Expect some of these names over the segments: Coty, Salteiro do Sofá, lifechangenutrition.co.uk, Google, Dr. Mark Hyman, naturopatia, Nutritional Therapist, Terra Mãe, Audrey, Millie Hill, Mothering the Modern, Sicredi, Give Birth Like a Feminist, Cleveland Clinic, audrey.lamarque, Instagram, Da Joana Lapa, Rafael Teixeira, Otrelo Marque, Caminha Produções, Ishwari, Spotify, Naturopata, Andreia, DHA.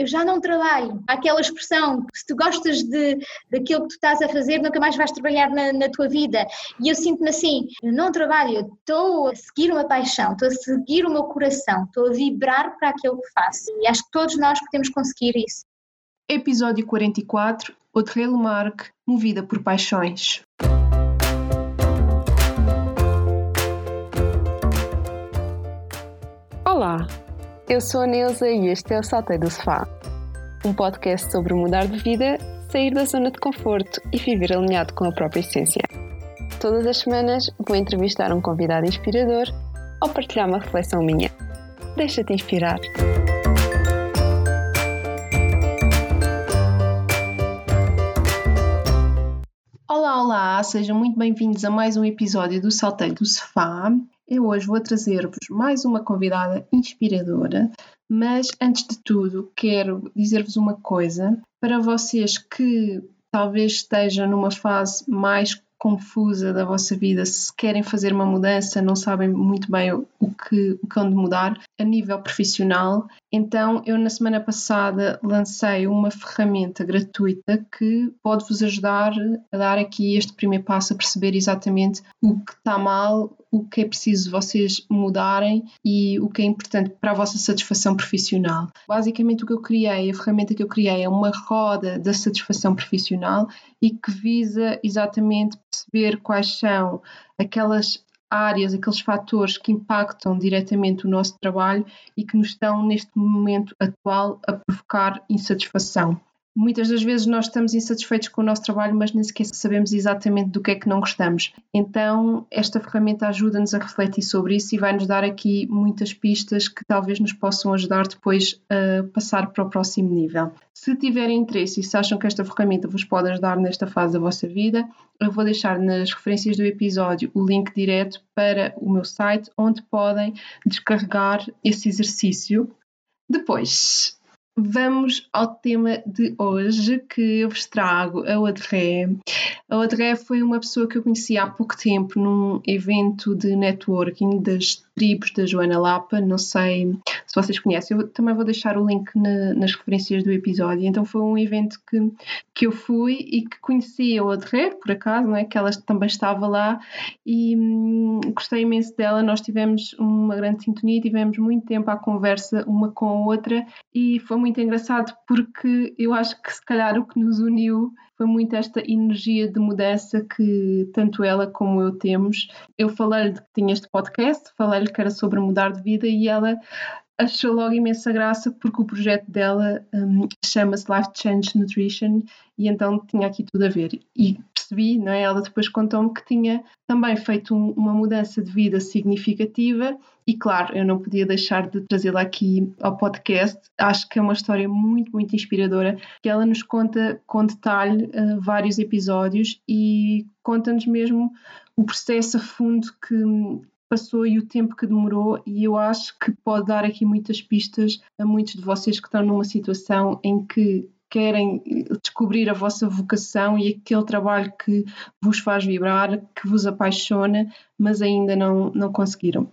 eu já não trabalho. Há aquela expressão, se tu gostas daquilo que tu estás a fazer, nunca mais vais trabalhar na tua vida. E eu sinto-me assim, eu não trabalho, eu estou a seguir uma paixão, estou a seguir o meu coração, estou a vibrar para aquilo que faço. E acho que todos nós podemos conseguir isso. Episódio 44, Otrelo Marque, movida por paixões. Olá, eu sou a Neuza e este é o Salteiro do Sofá, um podcast sobre mudar de vida, sair da zona de conforto e viver alinhado com a própria essência. Todas as semanas vou entrevistar um convidado inspirador ou partilhar uma reflexão minha. Deixa-te inspirar! Olá, olá! Sejam muito bem-vindos a mais um episódio do Salteiro do Sofá. Eu hoje vou trazer-vos mais uma convidada inspiradora, mas antes de tudo quero dizer-vos uma coisa. Para vocês que talvez estejam numa fase mais confusa da vossa vida, se querem fazer uma mudança, não sabem muito bem o que hão de mudar a nível profissional, então eu na semana passada lancei uma ferramenta gratuita que pode-vos ajudar a dar aqui este primeiro passo, a perceber exatamente o que está mal, o que é preciso vocês mudarem e o que é importante para a vossa satisfação profissional. Basicamente a ferramenta que eu criei é uma roda da satisfação profissional e que visa exatamente perceber quais são aquelas áreas, aqueles fatores que impactam diretamente o nosso trabalho e que nos estão neste momento atual a provocar insatisfação. Muitas das vezes nós estamos insatisfeitos com o nosso trabalho, mas nem sequer sabemos exatamente do que é que não gostamos. Então, esta ferramenta ajuda-nos a refletir sobre isso e vai-nos dar aqui muitas pistas que talvez nos possam ajudar depois a passar para o próximo nível. Se tiverem interesse e se acham que esta ferramenta vos pode ajudar nesta fase da vossa vida, eu vou deixar nas referências do episódio o link direto para o meu site, onde podem descarregar esse exercício. Depois, vamos ao tema de hoje que eu vos trago, a Audrey. A Audrey foi uma pessoa que eu conheci há pouco tempo num evento de networking das tribos da Joana Lapa, não sei se vocês conhecem, eu também vou deixar o link nas referências do episódio. Então foi um evento que eu fui e que conheci a Audrey, por acaso, não é? Que ela também estava lá e gostei imenso dela, nós tivemos uma grande sintonia, tivemos muito tempo à conversa uma com a outra e foi muito engraçado porque eu acho que se calhar o que nos uniu foi muito esta energia de mudança que tanto ela como eu temos. Eu falei-lhe que tinha este podcast, falei-lhe que era sobre mudar de vida e ela achou logo imensa graça porque o projeto dela chama-se Life Change Nutrition e então tinha aqui tudo a ver. E percebi, não é? Ela depois contou-me que tinha também feito uma mudança de vida significativa e claro, eu não podia deixar de trazê-la aqui ao podcast. Acho que é uma história muito, muito inspiradora que ela nos conta com detalhe vários episódios e conta-nos mesmo o processo a fundo que passou e o tempo que demorou, e eu acho que pode dar aqui muitas pistas a muitos de vocês que estão numa situação em que querem descobrir a vossa vocação e aquele trabalho que vos faz vibrar, que vos apaixona, mas ainda não conseguiram.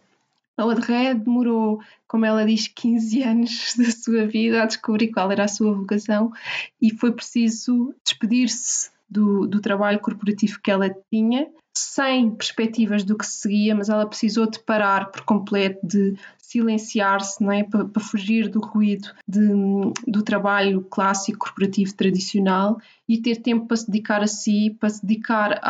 A Audrey demorou, como ela diz, 15 anos da sua vida a descobrir qual era a sua vocação e foi preciso despedir-se do trabalho corporativo que ela tinha, sem perspectivas do que seguia, mas ela precisou de parar por completo, de silenciar-se, não é? Para fugir do ruído do trabalho clássico, corporativo, tradicional e ter tempo para se dedicar a si, para se dedicar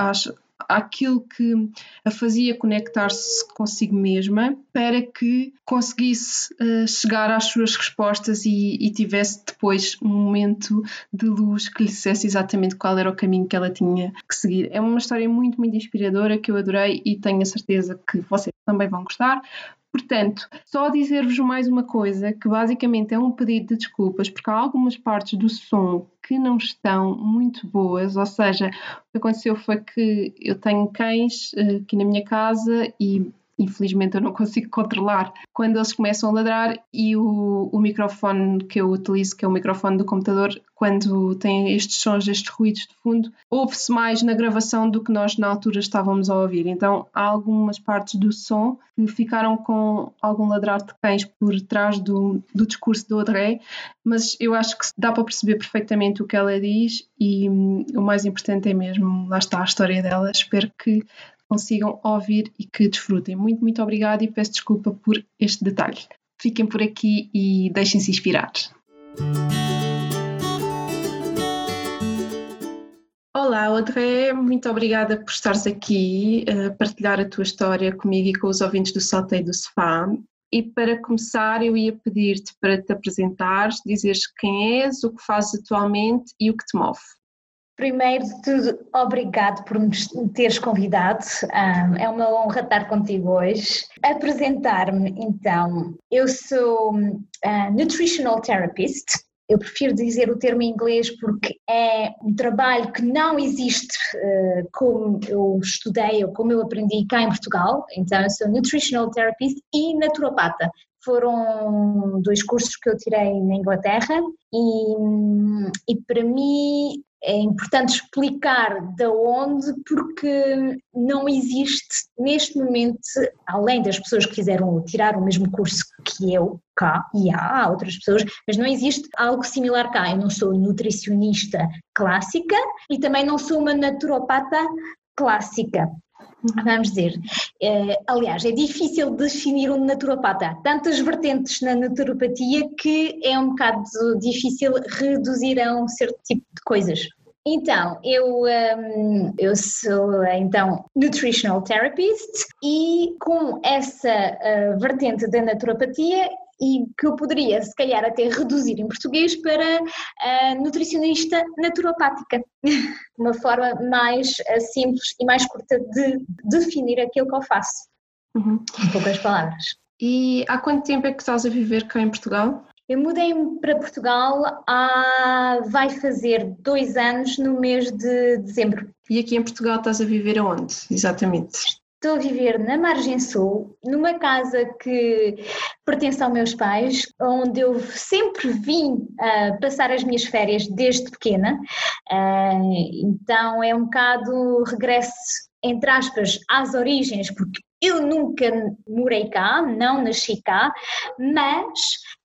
àquilo que a fazia conectar-se consigo mesma, para que conseguisse chegar às suas respostas e tivesse depois um momento de luz que lhe dissesse exatamente qual era o caminho que ela tinha que seguir. É uma história muito, muito inspiradora que eu adorei e tenho a certeza que vocês também vão gostar. Portanto, só dizer-vos mais uma coisa, que basicamente é um pedido de desculpas, porque há algumas partes do som que não estão muito boas, ou seja, o que aconteceu foi que eu tenho cães aqui na minha casa e infelizmente eu não consigo controlar, quando eles começam a ladrar e o microfone que eu utilizo, que é o microfone do computador, quando tem estes sons, estes ruídos de fundo, ouve-se mais na gravação do que nós na altura estávamos a ouvir. Então há algumas partes do som que ficaram com algum ladrar de cães por trás do discurso do Audrey, mas eu acho que dá para perceber perfeitamente o que ela diz e o mais importante é mesmo, lá está a história dela. Espero que consigam ouvir e que desfrutem. Muito, muito obrigada e peço desculpa por este detalhe. Fiquem por aqui e deixem-se inspirar. Olá, Audrey, muito obrigada por estares aqui a partilhar a tua história comigo e com os ouvintes do Salteiro do Sofá. E para começar eu ia pedir-te para te apresentares, dizeres quem és, o que fazes atualmente e o que te move. Primeiro de tudo, obrigado por me teres convidado, é uma honra estar contigo hoje. Apresentar-me então, eu sou Nutritional Therapist, eu prefiro dizer o termo em inglês porque é um trabalho que não existe como eu estudei ou como eu aprendi cá em Portugal, então eu sou Nutritional Therapist e Naturopata. Foram dois cursos que eu tirei na Inglaterra e para mim é importante explicar de onde, porque não existe neste momento, além das pessoas que fizeram tirar o mesmo curso que eu cá, e há outras pessoas, mas não existe algo similar cá. Eu não sou nutricionista clássica e também não sou uma naturopata clássica. Vamos dizer, aliás, é difícil definir um naturopata, há tantas vertentes na naturopatia que é um bocado difícil reduzir a um certo tipo de coisas. Então, eu sou então Nutritional Therapist e com essa vertente da naturopatia e que eu poderia se calhar até reduzir em português para nutricionista naturopática, uma forma mais simples e mais curta de definir aquilo que eu faço, em poucas palavras. E há quanto tempo é que estás a viver cá em Portugal? Eu mudei-me para Portugal vai fazer 2 anos no mês de dezembro. E aqui em Portugal estás a viver aonde, exatamente? Estou a viver na Margem Sul, numa casa que pertence aos meus pais, onde eu sempre vim passar as minhas férias desde pequena, então é um bocado regresso, entre aspas, às origens, porque eu nunca morei cá, não nasci cá, mas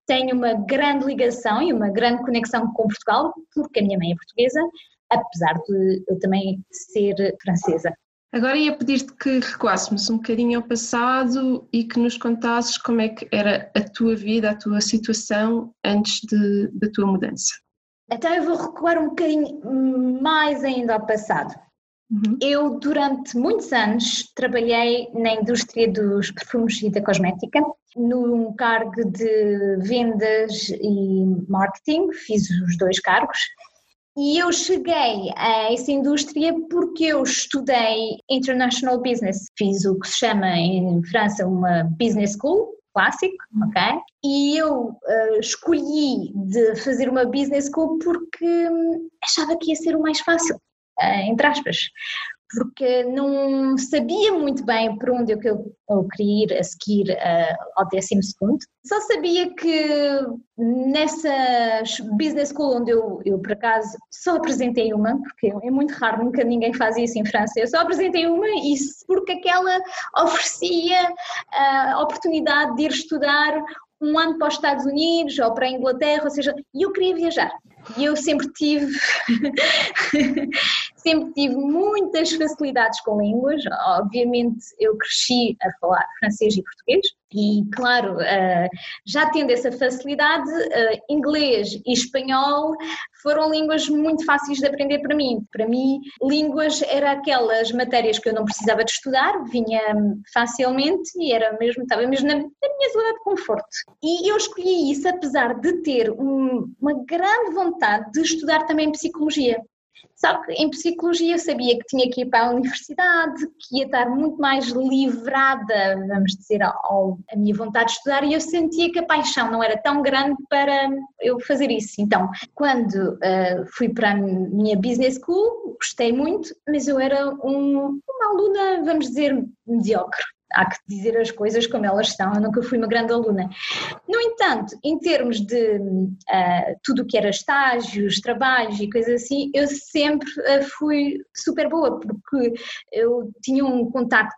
tenho uma grande ligação e uma grande conexão com Portugal, porque a minha mãe é portuguesa, apesar de eu também ser francesa. Agora ia pedir-te que recuássemos um bocadinho ao passado e que nos contasses como é que era a tua vida, a tua situação antes da tua mudança. Então eu vou recuar um bocadinho mais ainda ao passado. Eu durante muitos anos trabalhei na indústria dos perfumes e da cosmética, num cargo de vendas e marketing, fiz os dois cargos. E eu cheguei a essa indústria porque eu estudei International Business, fiz o que se chama em França uma Business School, clássico, ok? E eu escolhi de fazer uma Business School porque achava que ia ser o mais fácil, entre aspas, porque não sabia muito bem para onde eu queria ir a seguir ao 12º, só sabia que nessa business school onde eu por acaso só apresentei uma, porque é muito raro, nunca ninguém faz isso em França, eu só apresentei uma e porque aquela oferecia a oportunidade de ir estudar um ano para os Estados Unidos ou para a Inglaterra, ou seja, eu queria viajar. E eu sempre tive muitas facilidades com línguas, obviamente eu cresci a falar francês e português e claro, já tendo essa facilidade, inglês e espanhol foram línguas muito fáceis de aprender para mim. Para mim, línguas era aquelas matérias que eu não precisava de estudar, vinha facilmente e estava mesmo na minha zona de conforto. E eu escolhi isso apesar de ter uma grande vontade de estudar também psicologia. Só que em psicologia eu sabia que tinha que ir para a universidade, que ia estar muito mais livrada, vamos dizer, à minha vontade de estudar e eu sentia que a paixão não era tão grande para eu fazer isso. Então, quando fui para a minha business school, gostei muito, mas eu era uma aluna, vamos dizer, mediocre. há que dizer as coisas como elas são, eu nunca fui uma grande aluna. No entanto, em termos de tudo o que era estágios, trabalhos e coisas assim, eu sempre fui super boa, porque eu tinha um contacto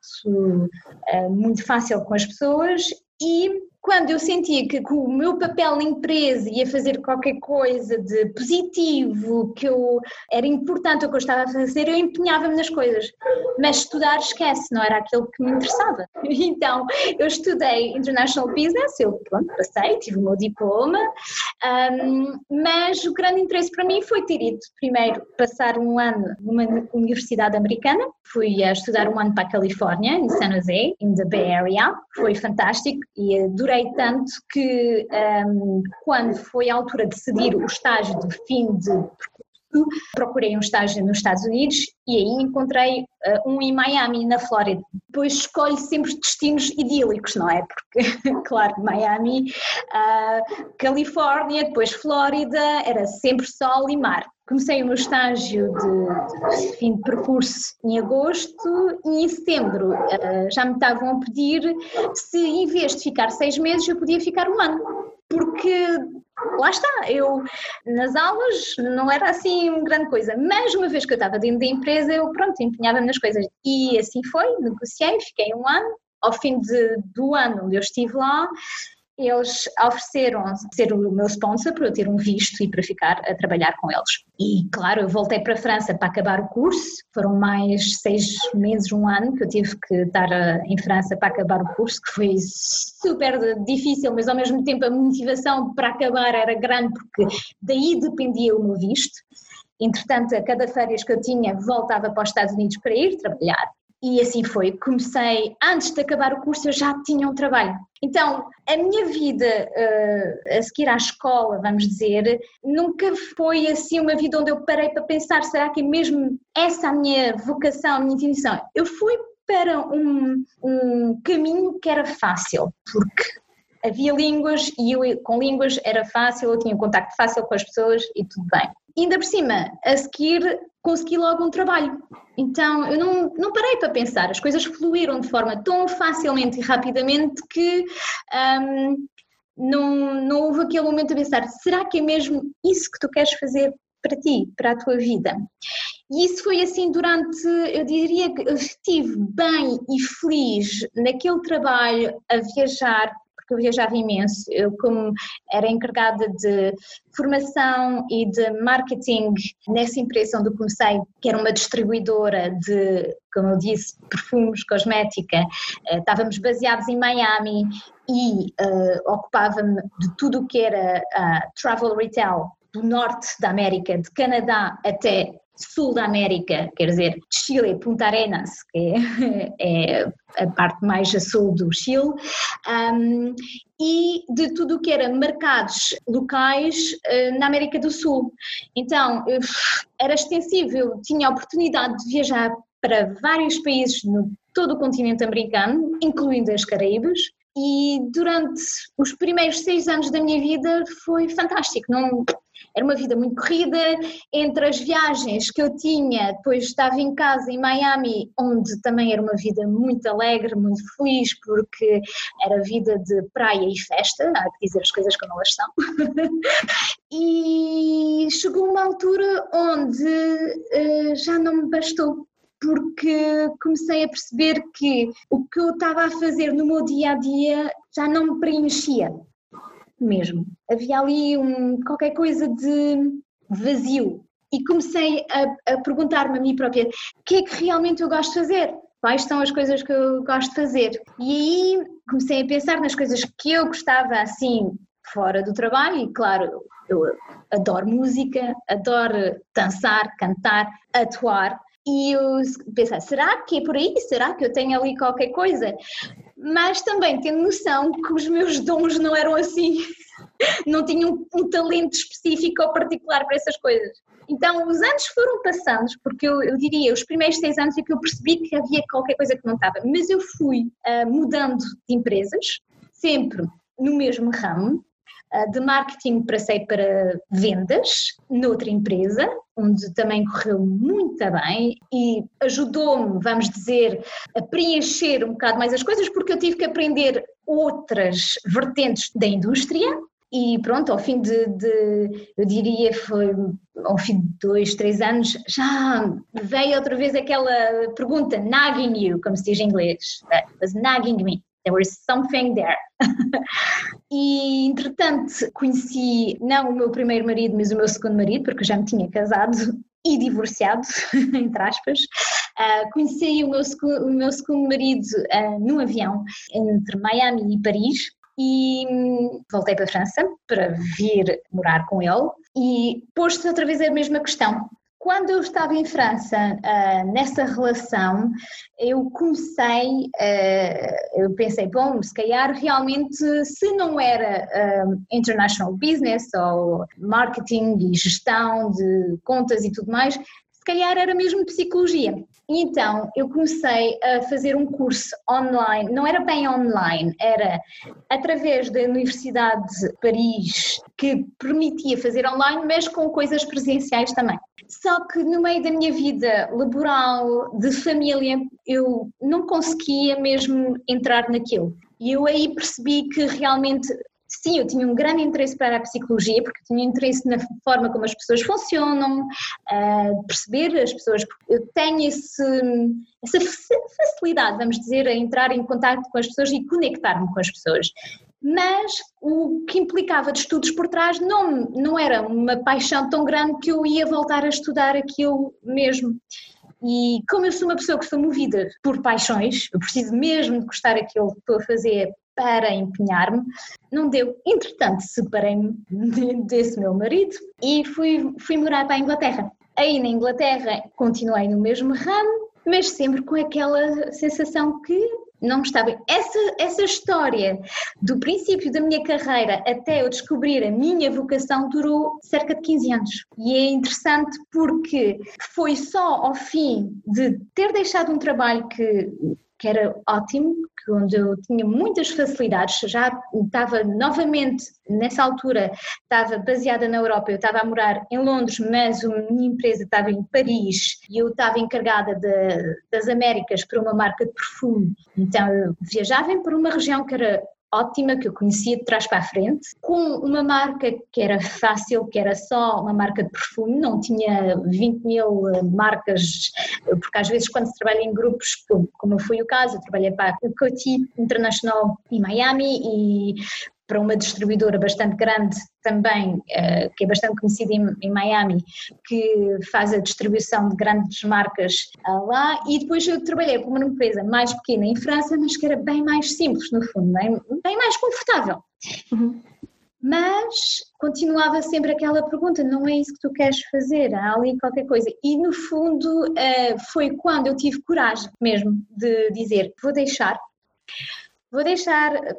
muito fácil com as pessoas e quando eu sentia que o meu papel na empresa ia fazer qualquer coisa de positivo, que eu, era importante o que eu estava a fazer, eu empenhava-me nas coisas. Mas estudar, esquece, não era aquilo que me interessava. Então, eu estudei International Business, eu pronto, passei, tive o meu diploma, mas o grande interesse para mim foi ter ido primeiro passar um ano numa universidade americana. Fui a estudar um ano para a Califórnia, em San José, in the Bay Area, foi fantástico e adorei tanto que quando foi a altura de decidir o estágio de fim de percurso, procurei um estágio nos Estados Unidos e aí encontrei um em Miami, na Flórida. Depois escolho sempre destinos idílicos, não é? Porque, claro, Miami, Califórnia, depois Flórida, era sempre sol e mar. Comecei o meu estágio de fim de percurso em agosto e em setembro já me estavam a pedir se em vez de ficar 6 meses eu podia ficar um ano, porque lá está, eu nas aulas não era assim uma grande coisa, mas uma vez que eu estava dentro da empresa eu pronto, empenhava-me nas coisas e assim foi, negociei, fiquei um ano, ao fim do ano onde eu estive lá, eles ofereceram ser o meu sponsor para eu ter um visto e para ficar a trabalhar com eles. E claro, eu voltei para a França para acabar o curso, foram mais 6 meses, um ano que eu tive que estar em França para acabar o curso, que foi super difícil, mas ao mesmo tempo a motivação para acabar era grande porque daí dependia o meu visto. Entretanto, a cada férias que eu tinha voltava para os Estados Unidos para ir trabalhar. E assim foi, comecei, antes de acabar o curso eu já tinha um trabalho. Então, a minha vida a seguir à escola, vamos dizer, nunca foi assim uma vida onde eu parei para pensar, será que é mesmo essa a minha vocação, a minha intenção? Eu fui para um caminho que era fácil, porque havia línguas e eu com línguas era fácil, eu tinha um contacto fácil com as pessoas e tudo bem. Ainda por cima, a seguir consegui logo um trabalho, então eu não parei para pensar, as coisas fluíram de forma tão facilmente e rapidamente que não houve aquele momento a pensar, será que é mesmo isso que tu queres fazer para ti, para a tua vida? E isso foi assim durante, eu diria que eu estive bem e feliz naquele trabalho a viajar, porque eu viajava imenso, eu como era encarregada de formação e de marketing nessa empresa onde eu comecei, que era uma distribuidora de, como eu disse, perfumes, cosmética, estávamos baseados em Miami e ocupava-me de tudo o que era travel retail do norte da América, de Canadá até sul da América, quer dizer, Chile, Punta Arenas, que é a parte mais a sul do Chile, e de tudo o que era mercados locais na América do Sul. Então, era extensível, tinha a oportunidade de viajar para vários países no todo o continente americano, incluindo as Caraíbas, e durante os primeiros 6 anos da minha vida foi fantástico, era uma vida muito corrida, entre as viagens que eu tinha, depois estava em casa em Miami, onde também era uma vida muito alegre, muito feliz, porque era vida de praia e festa, há que dizer as coisas como elas são, e chegou uma altura onde já não me bastou, porque comecei a perceber que o que eu estava a fazer no meu dia-a-dia já não me preenchia mesmo. Havia ali qualquer coisa de vazio e comecei a perguntar-me a mim própria, o que é que realmente eu gosto de fazer? Quais são as coisas que eu gosto de fazer? E aí comecei a pensar nas coisas que eu gostava assim fora do trabalho e claro, eu adoro música, adoro dançar, cantar, atuar. E eu pensei, será que é por aí? Será que eu tenho ali qualquer coisa? Mas também tendo noção que os meus dons não eram assim, não tinham um talento específico ou particular para essas coisas. Então os anos foram passando, porque eu diria, os primeiros 6 anos é que eu percebi que havia qualquer coisa que não estava. Mas eu fui mudando de empresas, sempre no mesmo ramo, de marketing passei para vendas noutra empresa, onde também correu muito bem e ajudou-me, vamos dizer, a preencher um bocado mais as coisas, porque eu tive que aprender outras vertentes da indústria. E pronto, ao fim de eu diria, foi ao fim de 2, 3 anos, já veio outra vez aquela pergunta, nagging you, como se diz em inglês, right? It was nagging me, there was something there. E entretanto conheci, não o meu primeiro marido, mas o meu segundo marido, porque eu já me tinha casado e divorciado, entre aspas. Conheci o meu segundo marido num avião entre Miami e Paris. E voltei para a França para vir morar com ele e pôs-se outra vez a mesma questão. Quando eu estava em França, nessa relação, eu comecei, eu pensei, bom, se calhar realmente, se não era international business ou marketing e gestão de contas e tudo mais, se calhar era mesmo psicologia. Então eu comecei a fazer um curso online, não era bem online, era através da Universidade de Paris, que permitia fazer online, mas com coisas presenciais também. Só que no meio da minha vida laboral, de família, eu não conseguia mesmo entrar naquilo. E eu aí percebi que realmente... Sim, eu tinha um grande interesse para a psicologia, porque eu tinha interesse na forma como as pessoas funcionam, perceber as pessoas, porque eu tenho essa facilidade, vamos dizer, a entrar em contato com as pessoas e conectar-me com as pessoas. Mas o que implicava de estudos por trás não era uma paixão tão grande que eu ia voltar a estudar aquilo mesmo. E como eu sou uma pessoa que sou movida por paixões, eu preciso mesmo de gostar daquilo que estou a fazer para empenhar-me, não deu. Entretanto, separei-me desse meu marido e fui morar para a Inglaterra. Aí na Inglaterra continuei no mesmo ramo, mas sempre com aquela sensação que não estava. Essa história do princípio da minha carreira até eu descobrir a minha vocação durou cerca de 15 anos. E é interessante porque foi só ao fim de ter deixado um trabalho que era ótimo, onde eu tinha muitas facilidades, já estava novamente, nessa altura, estava baseada na Europa, eu estava a morar em Londres, mas a minha empresa estava em Paris e eu estava encarregada das Américas para uma marca de perfume, então eu viajava por uma região que era ótima, que eu conhecia de trás para a frente, com uma marca que era fácil, que era só uma marca de perfume, não tinha 20 mil marcas, porque às vezes quando se trabalha em grupos, como foi o caso, eu trabalhei para a Coty International em Miami e para uma distribuidora bastante grande também, que é bastante conhecida em Miami, que faz a distribuição de grandes marcas lá, e depois eu trabalhei para uma empresa mais pequena em França, mas que era bem mais simples no fundo, bem mais confortável. Uhum. Mas continuava sempre aquela pergunta, não é isso que tu queres fazer, há ali qualquer coisa. E no fundo foi quando eu tive coragem mesmo de dizer, vou deixar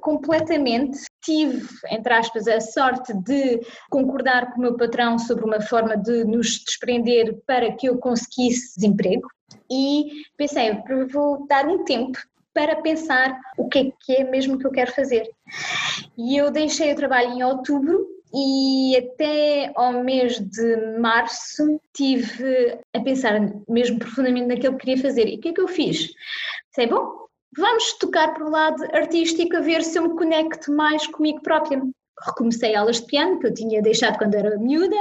completamente. Tive, entre aspas, a sorte de concordar com o meu patrão sobre uma forma de nos desprender para que eu conseguisse desemprego e pensei, vou dar um tempo para pensar o que é mesmo que eu quero fazer. E eu deixei o trabalho em outubro e até ao mês de março tive a pensar mesmo profundamente naquilo que queria fazer. E o que é que eu fiz? Pensei, bom, vamos tocar para o lado artístico a ver se eu me conecto mais comigo própria. Recomecei aulas de piano, que eu tinha deixado quando era miúda.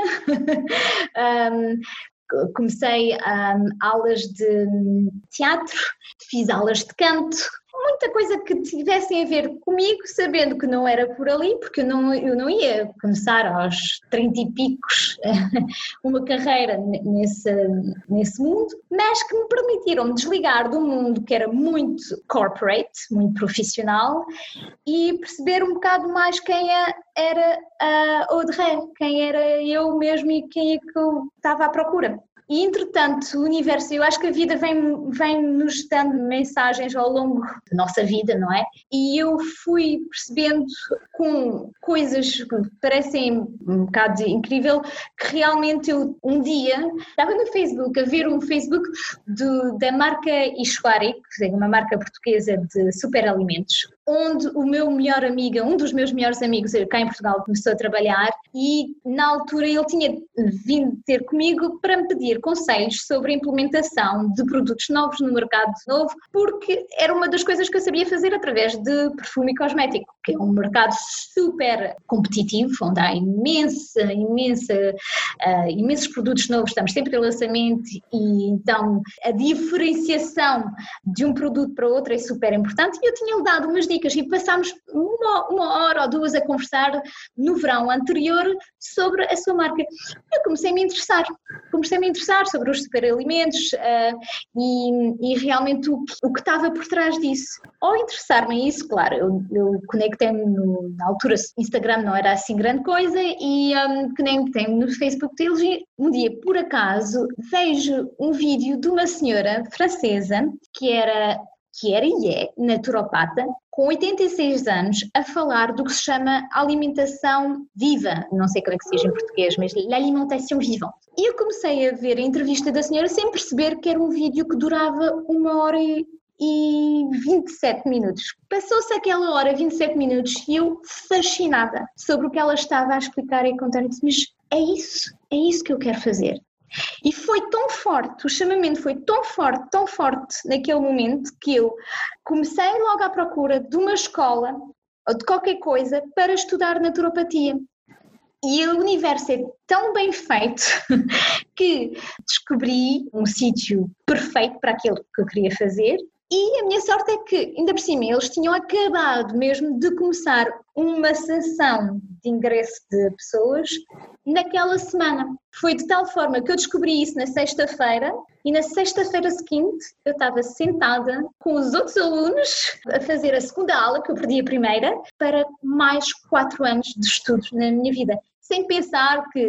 Comecei aulas de teatro, fiz aulas de canto. Muita coisa que tivessem a ver comigo, sabendo que não era por ali, porque eu não ia começar aos 30 e picos uma carreira nesse mundo, mas que me permitiram me desligar do mundo que era muito corporate, muito profissional, e perceber um bocado mais quem era a Audrey, quem era eu mesmo e quem é que eu estava à procura. E, entretanto, o universo, eu acho que a vida vem nos dando mensagens ao longo da nossa vida, não é? E eu fui percebendo com coisas que parecem um bocado incrível, que realmente eu um dia estava no Facebook, a ver um Facebook da marca Ishwari, que é uma marca portuguesa de superalimentos, onde o meu melhor amigo, um dos meus melhores amigos cá em Portugal, começou a trabalhar e na altura ele tinha vindo ter comigo para me pedir conselhos sobre a implementação de produtos novos no mercado novo, porque era uma das coisas que eu sabia fazer através de perfume cosmético, que é um mercado super competitivo, onde há imensos produtos novos, estamos sempre em lançamento e então a diferenciação de um produto para outro é super importante e eu tinha-lhe dado umas dicas e passámos uma hora ou duas a conversar no verão anterior sobre a sua marca. Eu comecei a me interessar sobre os superalimentos e realmente o que estava por trás disso. Ao interessar-me a isso, claro, eu conectei-me na altura, Instagram não era assim grande coisa e conectei-me no Facebook deles e um dia, por acaso, vejo um vídeo de uma senhora francesa que era e é naturopata, com 86 anos, a falar do que se chama alimentação viva, não sei como é que se diz em português, mas l'alimentação vivante. E eu comecei a ver a entrevista da senhora sem perceber que era um vídeo que durava 1 hora e 27 minutos. Passou-se aquela hora e 27 minutos e eu fascinada sobre o que ela estava a explicar e contar, mas é isso que eu quero fazer. E foi tão forte, o chamamento foi tão forte naquele momento que eu comecei logo à procura de uma escola ou de qualquer coisa para estudar naturopatia. E o universo é tão bem feito que descobri um sítio perfeito para aquilo que eu queria fazer. E a minha sorte é que, ainda por cima, eles tinham acabado mesmo de começar uma sessão de ingresso de pessoas naquela semana. Foi de tal forma que eu descobri isso na sexta-feira e na sexta-feira seguinte eu estava sentada com os outros alunos a fazer a segunda aula, que eu perdi a primeira, para mais 4 anos de estudos na minha vida. Sem pensar que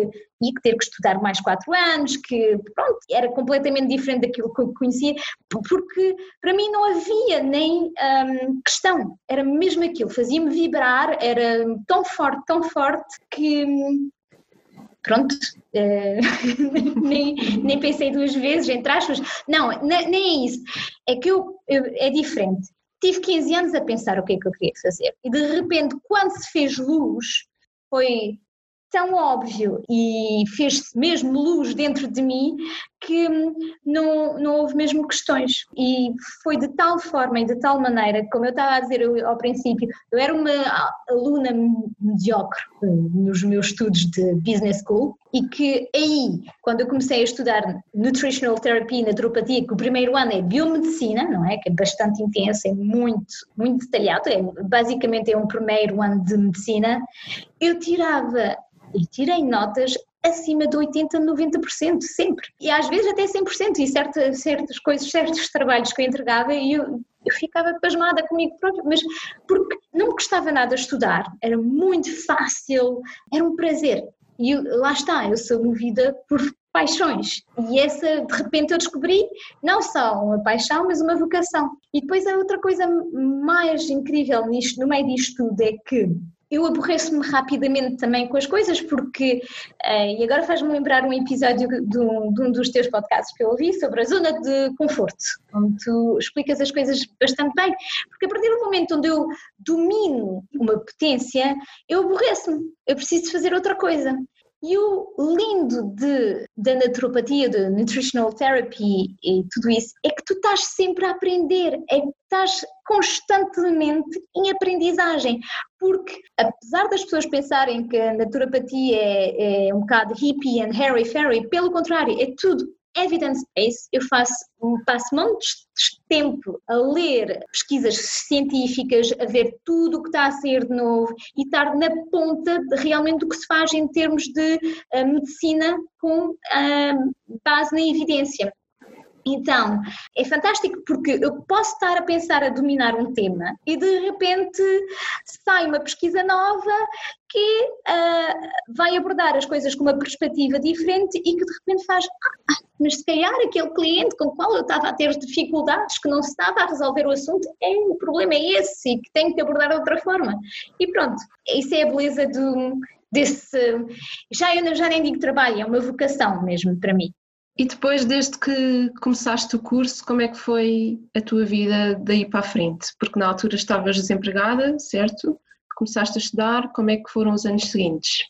ia ter que estudar mais 4 anos, que pronto, era completamente diferente daquilo que eu conhecia, porque para mim não havia nem questão, era mesmo aquilo, fazia-me vibrar, era tão forte que pronto, nem pensei 2 vezes, entre aspas, não, nem é isso, é que é diferente. Tive 15 anos a pensar o que é que eu queria fazer e de repente quando se fez luz foi tão óbvio e fez-se mesmo luz dentro de mim que não houve mesmo questões e foi de tal forma e de tal maneira, como eu estava a dizer ao princípio, eu era uma aluna mediocre nos meus estudos de business school e que aí, quando eu comecei a estudar Nutritional Therapy e Naturopatia, que o primeiro ano é Biomedicina, não é? Que é bastante intenso, é muito, muito detalhado, basicamente é um primeiro ano de Medicina, eu tirei notas acima de 80%, 90% sempre. E às vezes até 100%. E certas coisas, certos trabalhos que eu entregava e eu ficava pasmada comigo própria. Mas porque não me gostava nada de estudar, era muito fácil, era um prazer. E lá está, eu sou movida por paixões. E essa, de repente, eu descobri não só uma paixão, mas uma vocação. E depois a outra coisa mais incrível nisto, no meio disto tudo, é que eu aborreço-me rapidamente também com as coisas porque, e agora faz-me lembrar um episódio de um dos teus podcasts que eu ouvi sobre a zona de conforto, onde tu explicas as coisas bastante bem, porque a partir do momento onde eu domino uma potência, eu aborreço-me, eu preciso fazer outra coisa. E o lindo da naturopatia, da nutritional therapy e tudo isso, é que tu estás sempre a aprender, é que estás constantemente em aprendizagem, porque apesar das pessoas pensarem que a naturopatia é um bocado hippie and hairy-fairy, pelo contrário, é tudo evidence-based. Eu passo montes de tempo a ler pesquisas científicas, a ver tudo o que está a sair de novo e estar na ponta de realmente do que se faz em termos de medicina com base na evidência. Então, é fantástico porque eu posso estar a pensar a dominar um tema e de repente sai uma pesquisa nova que vai abordar as coisas com uma perspectiva diferente e que de repente faz, mas se calhar aquele cliente com o qual eu estava a ter dificuldades, que não se estava a resolver o assunto, o problema é esse e que tenho que abordar de outra forma. E pronto, isso é a beleza desse, já nem digo trabalho, é uma vocação mesmo para mim. E depois, desde que começaste o curso, como é que foi a tua vida daí para a frente? Porque na altura estavas desempregada, certo? Começaste a estudar, como é que foram os anos seguintes?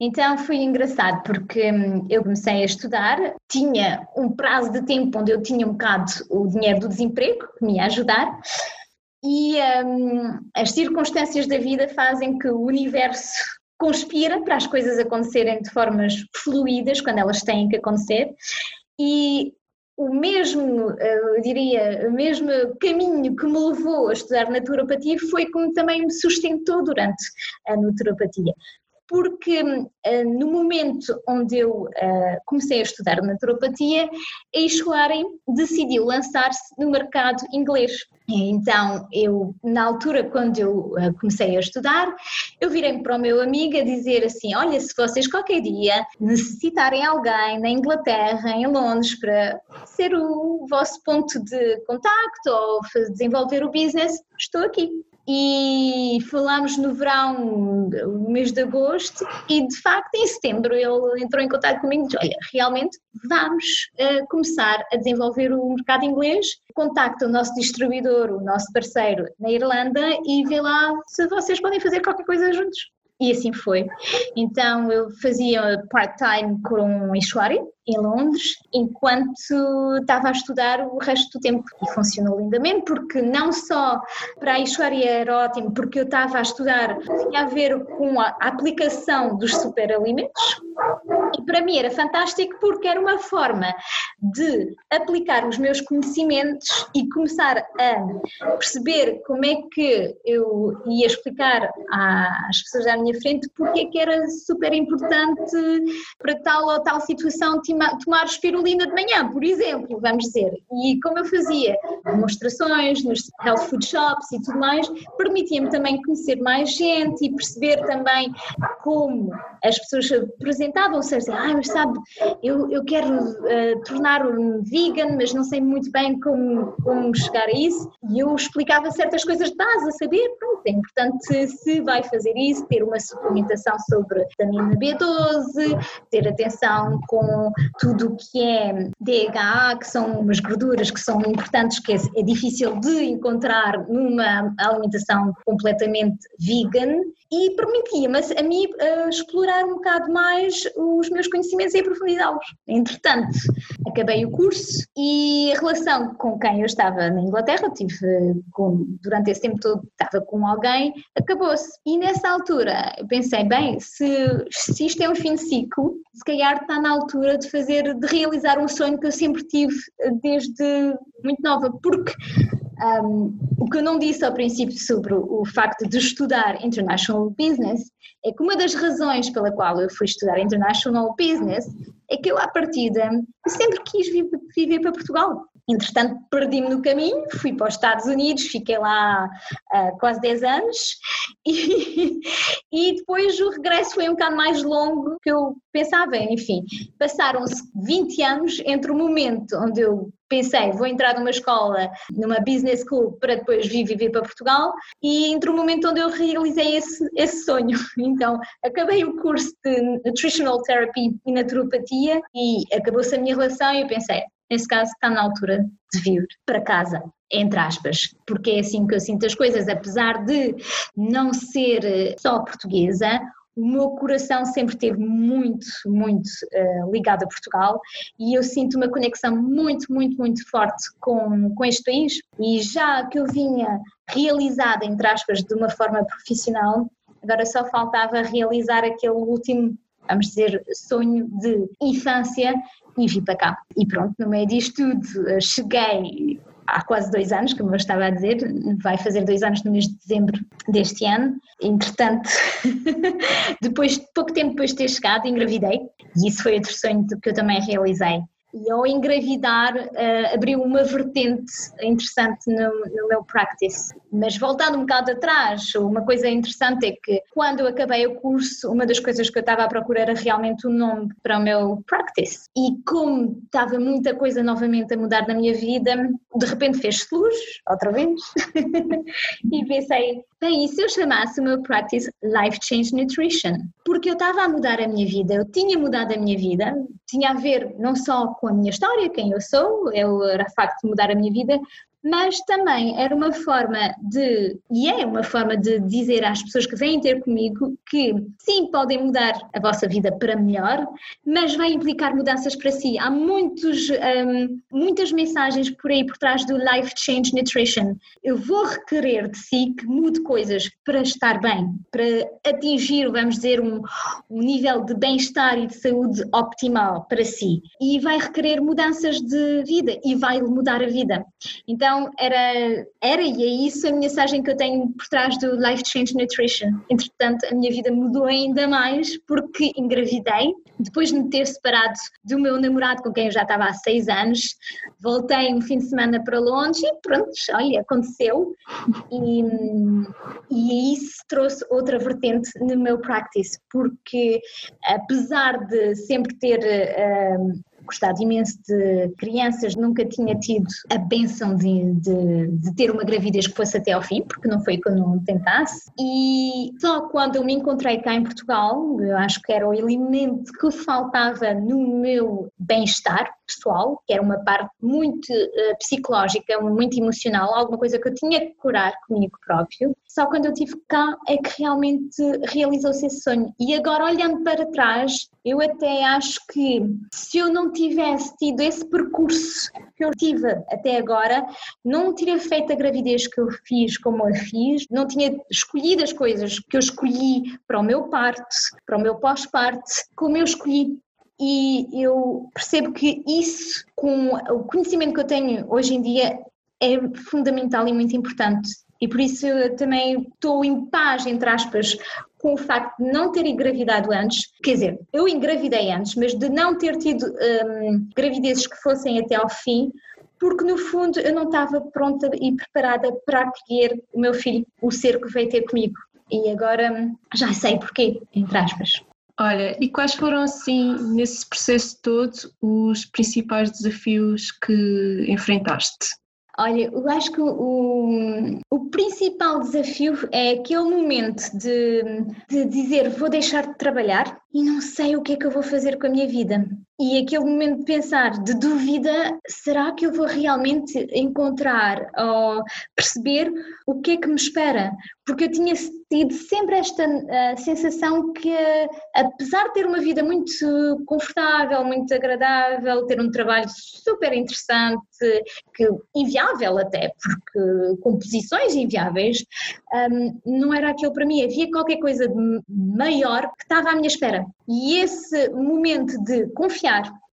Então foi engraçado porque eu comecei a estudar, tinha um prazo de tempo onde eu tinha um bocado o dinheiro do desemprego que me ia ajudar e as circunstâncias da vida fazem que o universo conspira para as coisas acontecerem de formas fluídas quando elas têm que acontecer e o mesmo, eu diria, o mesmo caminho que me levou a estudar naturopatia foi como também me sustentou durante a naturopatia. Porque no momento onde eu comecei a estudar naturopatia, a Ishwari decidiu lançar-se no mercado inglês. Então, eu, na altura, quando eu comecei a estudar, eu virei para o meu amigo a dizer assim, olha, se vocês qualquer dia necessitarem alguém na Inglaterra, em Londres, para ser o vosso ponto de contacto ou desenvolver o business, estou aqui. E falámos no verão, no mês de agosto, e de facto em setembro ele entrou em contato comigo e disse, olha, realmente vamos começar a desenvolver o mercado inglês, contacta o nosso distribuidor, o nosso parceiro na Irlanda e vê lá se vocês podem fazer qualquer coisa juntos. E assim foi. Então eu fazia part-time com Ishwari em Londres, enquanto estava a estudar o resto do tempo. E funcionou lindamente, porque não só para a Ishwari era ótimo, porque eu estava a estudar, tinha a ver com a aplicação dos superalimentos, e para mim era fantástico porque era uma forma de aplicar os meus conhecimentos e começar a perceber como é que eu ia explicar às pessoas da minha frente, porque é que era super importante para tal ou tal situação tomar espirulina de manhã, por exemplo, vamos dizer. E como eu fazia demonstrações nos health food shops e tudo mais, permitia-me também conhecer mais gente e perceber também como as pessoas apresentavam-se a dizer, mas sabe, eu quero tornar-me vegan, mas não sei muito bem como chegar a isso. E eu explicava certas coisas de base, a saber, pronto, é importante se vai fazer isso, ter uma suplementação sobre vitamina B12, ter atenção com tudo o que é DHA, que são umas gorduras que são importantes, que é difícil de encontrar numa alimentação completamente vegan, e permitia-me a mim explorar um bocado mais os meus conhecimentos e aprofundá-los. Entretanto, acabei o curso e a relação com quem eu estava na Inglaterra, eu tive durante esse tempo todo, estava com alguém, acabou-se. E nessa altura eu pensei, bem, se isto é um fim de ciclo, se calhar está na altura de realizar um sonho que eu sempre tive desde muito nova, porque o que eu não disse ao princípio sobre o facto de estudar International Business é que uma das razões pela qual eu fui estudar International Business é que eu, à partida, sempre quis viver para Portugal. Entretanto, perdi-me no caminho, fui para os Estados Unidos, fiquei lá quase 10 anos e depois o regresso foi um bocado mais longo que eu pensava. Enfim, passaram-se 20 anos entre o momento onde eu pensei, vou entrar numa escola, numa business school, para depois vir viver para Portugal, e entre o momento onde eu realizei esse sonho. Então, acabei o curso de Nutritional Therapy e Naturopatia e acabou-se a minha relação e eu pensei, nesse caso está na altura de vir para casa, entre aspas, porque é assim que eu sinto as coisas, apesar de não ser só portuguesa, o meu coração sempre esteve muito, muito ligado a Portugal e eu sinto uma conexão muito, muito, muito forte com este país e já que eu vinha realizada, entre aspas, de uma forma profissional, agora só faltava realizar aquele último, vamos dizer, sonho de infância e vim para cá. E pronto, no meio disto tudo, cheguei há quase 2 anos, como eu estava a dizer, vai fazer 2 anos no mês de dezembro deste ano. Entretanto, pouco tempo depois de ter chegado, engravidei e isso foi outro sonho que eu também realizei. E ao engravidar abriu uma vertente interessante no meu practice. Mas voltando um bocado atrás, uma coisa interessante é que quando eu acabei o curso, uma das coisas que eu estava a procurar era realmente um nome para o meu practice. E como estava muita coisa novamente a mudar na minha vida, de repente fez-se luz, outra vez, e pensei, bem, e se eu chamasse o meu practice Life Change Nutrition? Porque eu estava a mudar a minha vida, eu tinha mudado a minha vida, tinha a ver não só com a minha história, quem eu sou, era o facto de mudar a minha vida, mas também era uma forma de, e é uma forma de dizer às pessoas que vêm ter comigo que sim, podem mudar a vossa vida para melhor, mas vai implicar mudanças para si. Há muitas mensagens por aí por trás do Life Change Nutrition. Eu vou requerer de si que mude coisas para estar bem, para atingir, vamos dizer, um nível de bem-estar e de saúde optimal para si. E vai requerer mudanças de vida e vai mudar a vida. Então, era e é isso a mensagem que eu tenho por trás do Life Change Nutrition. Entretanto, a minha vida mudou ainda mais porque engravidei. Depois de me ter separado do meu namorado, com quem eu já estava há 6 anos, voltei um fim de semana para Londres e pronto, olha, aconteceu. E isso trouxe outra vertente no meu practice, porque apesar de sempre ter... gostado imenso de crianças, nunca tinha tido a benção de ter uma gravidez que fosse até ao fim, porque não foi que eu não tentasse. E só quando eu me encontrei cá em Portugal, eu acho que era o elemento que faltava no meu bem-estar pessoal, que era uma parte muito psicológica, muito emocional, alguma coisa que eu tinha que curar comigo próprio. Só quando eu estive cá é que realmente realizou-se esse sonho. E agora, olhando para trás, eu até acho que se eu não tivesse tido esse percurso que eu tive até agora, não teria feito a gravidez que eu fiz como eu fiz, não tinha escolhido as coisas que eu escolhi para o meu parto, para o meu pós-parto, como eu escolhi. E eu percebo que isso, com o conhecimento que eu tenho hoje em dia, é fundamental e muito importante. E por isso eu também estou em paz, entre aspas, com o facto de não ter engravidado antes. Quer dizer, eu engravidei antes, mas de não ter tido gravidezes que fossem até ao fim, porque no fundo eu não estava pronta e preparada para acolher o meu filho, o ser que veio ter comigo. E agora já sei porquê, entre aspas. Olha, e quais foram, assim, nesse processo todo, os principais desafios que enfrentaste? Olha, eu acho que o principal desafio é aquele momento de dizer vou deixar de trabalhar e não sei o que é que eu vou fazer com a minha vida. E aquele momento de pensar, de dúvida, será que eu vou realmente encontrar ou perceber o que é que me espera? Porque eu tinha tido sempre esta sensação que, apesar de ter uma vida muito confortável, muito agradável, ter um trabalho super interessante, que inviável até, porque com posições inviáveis, não era aquilo para mim. Havia qualquer coisa de maior que estava à minha espera. E esse momento de confiar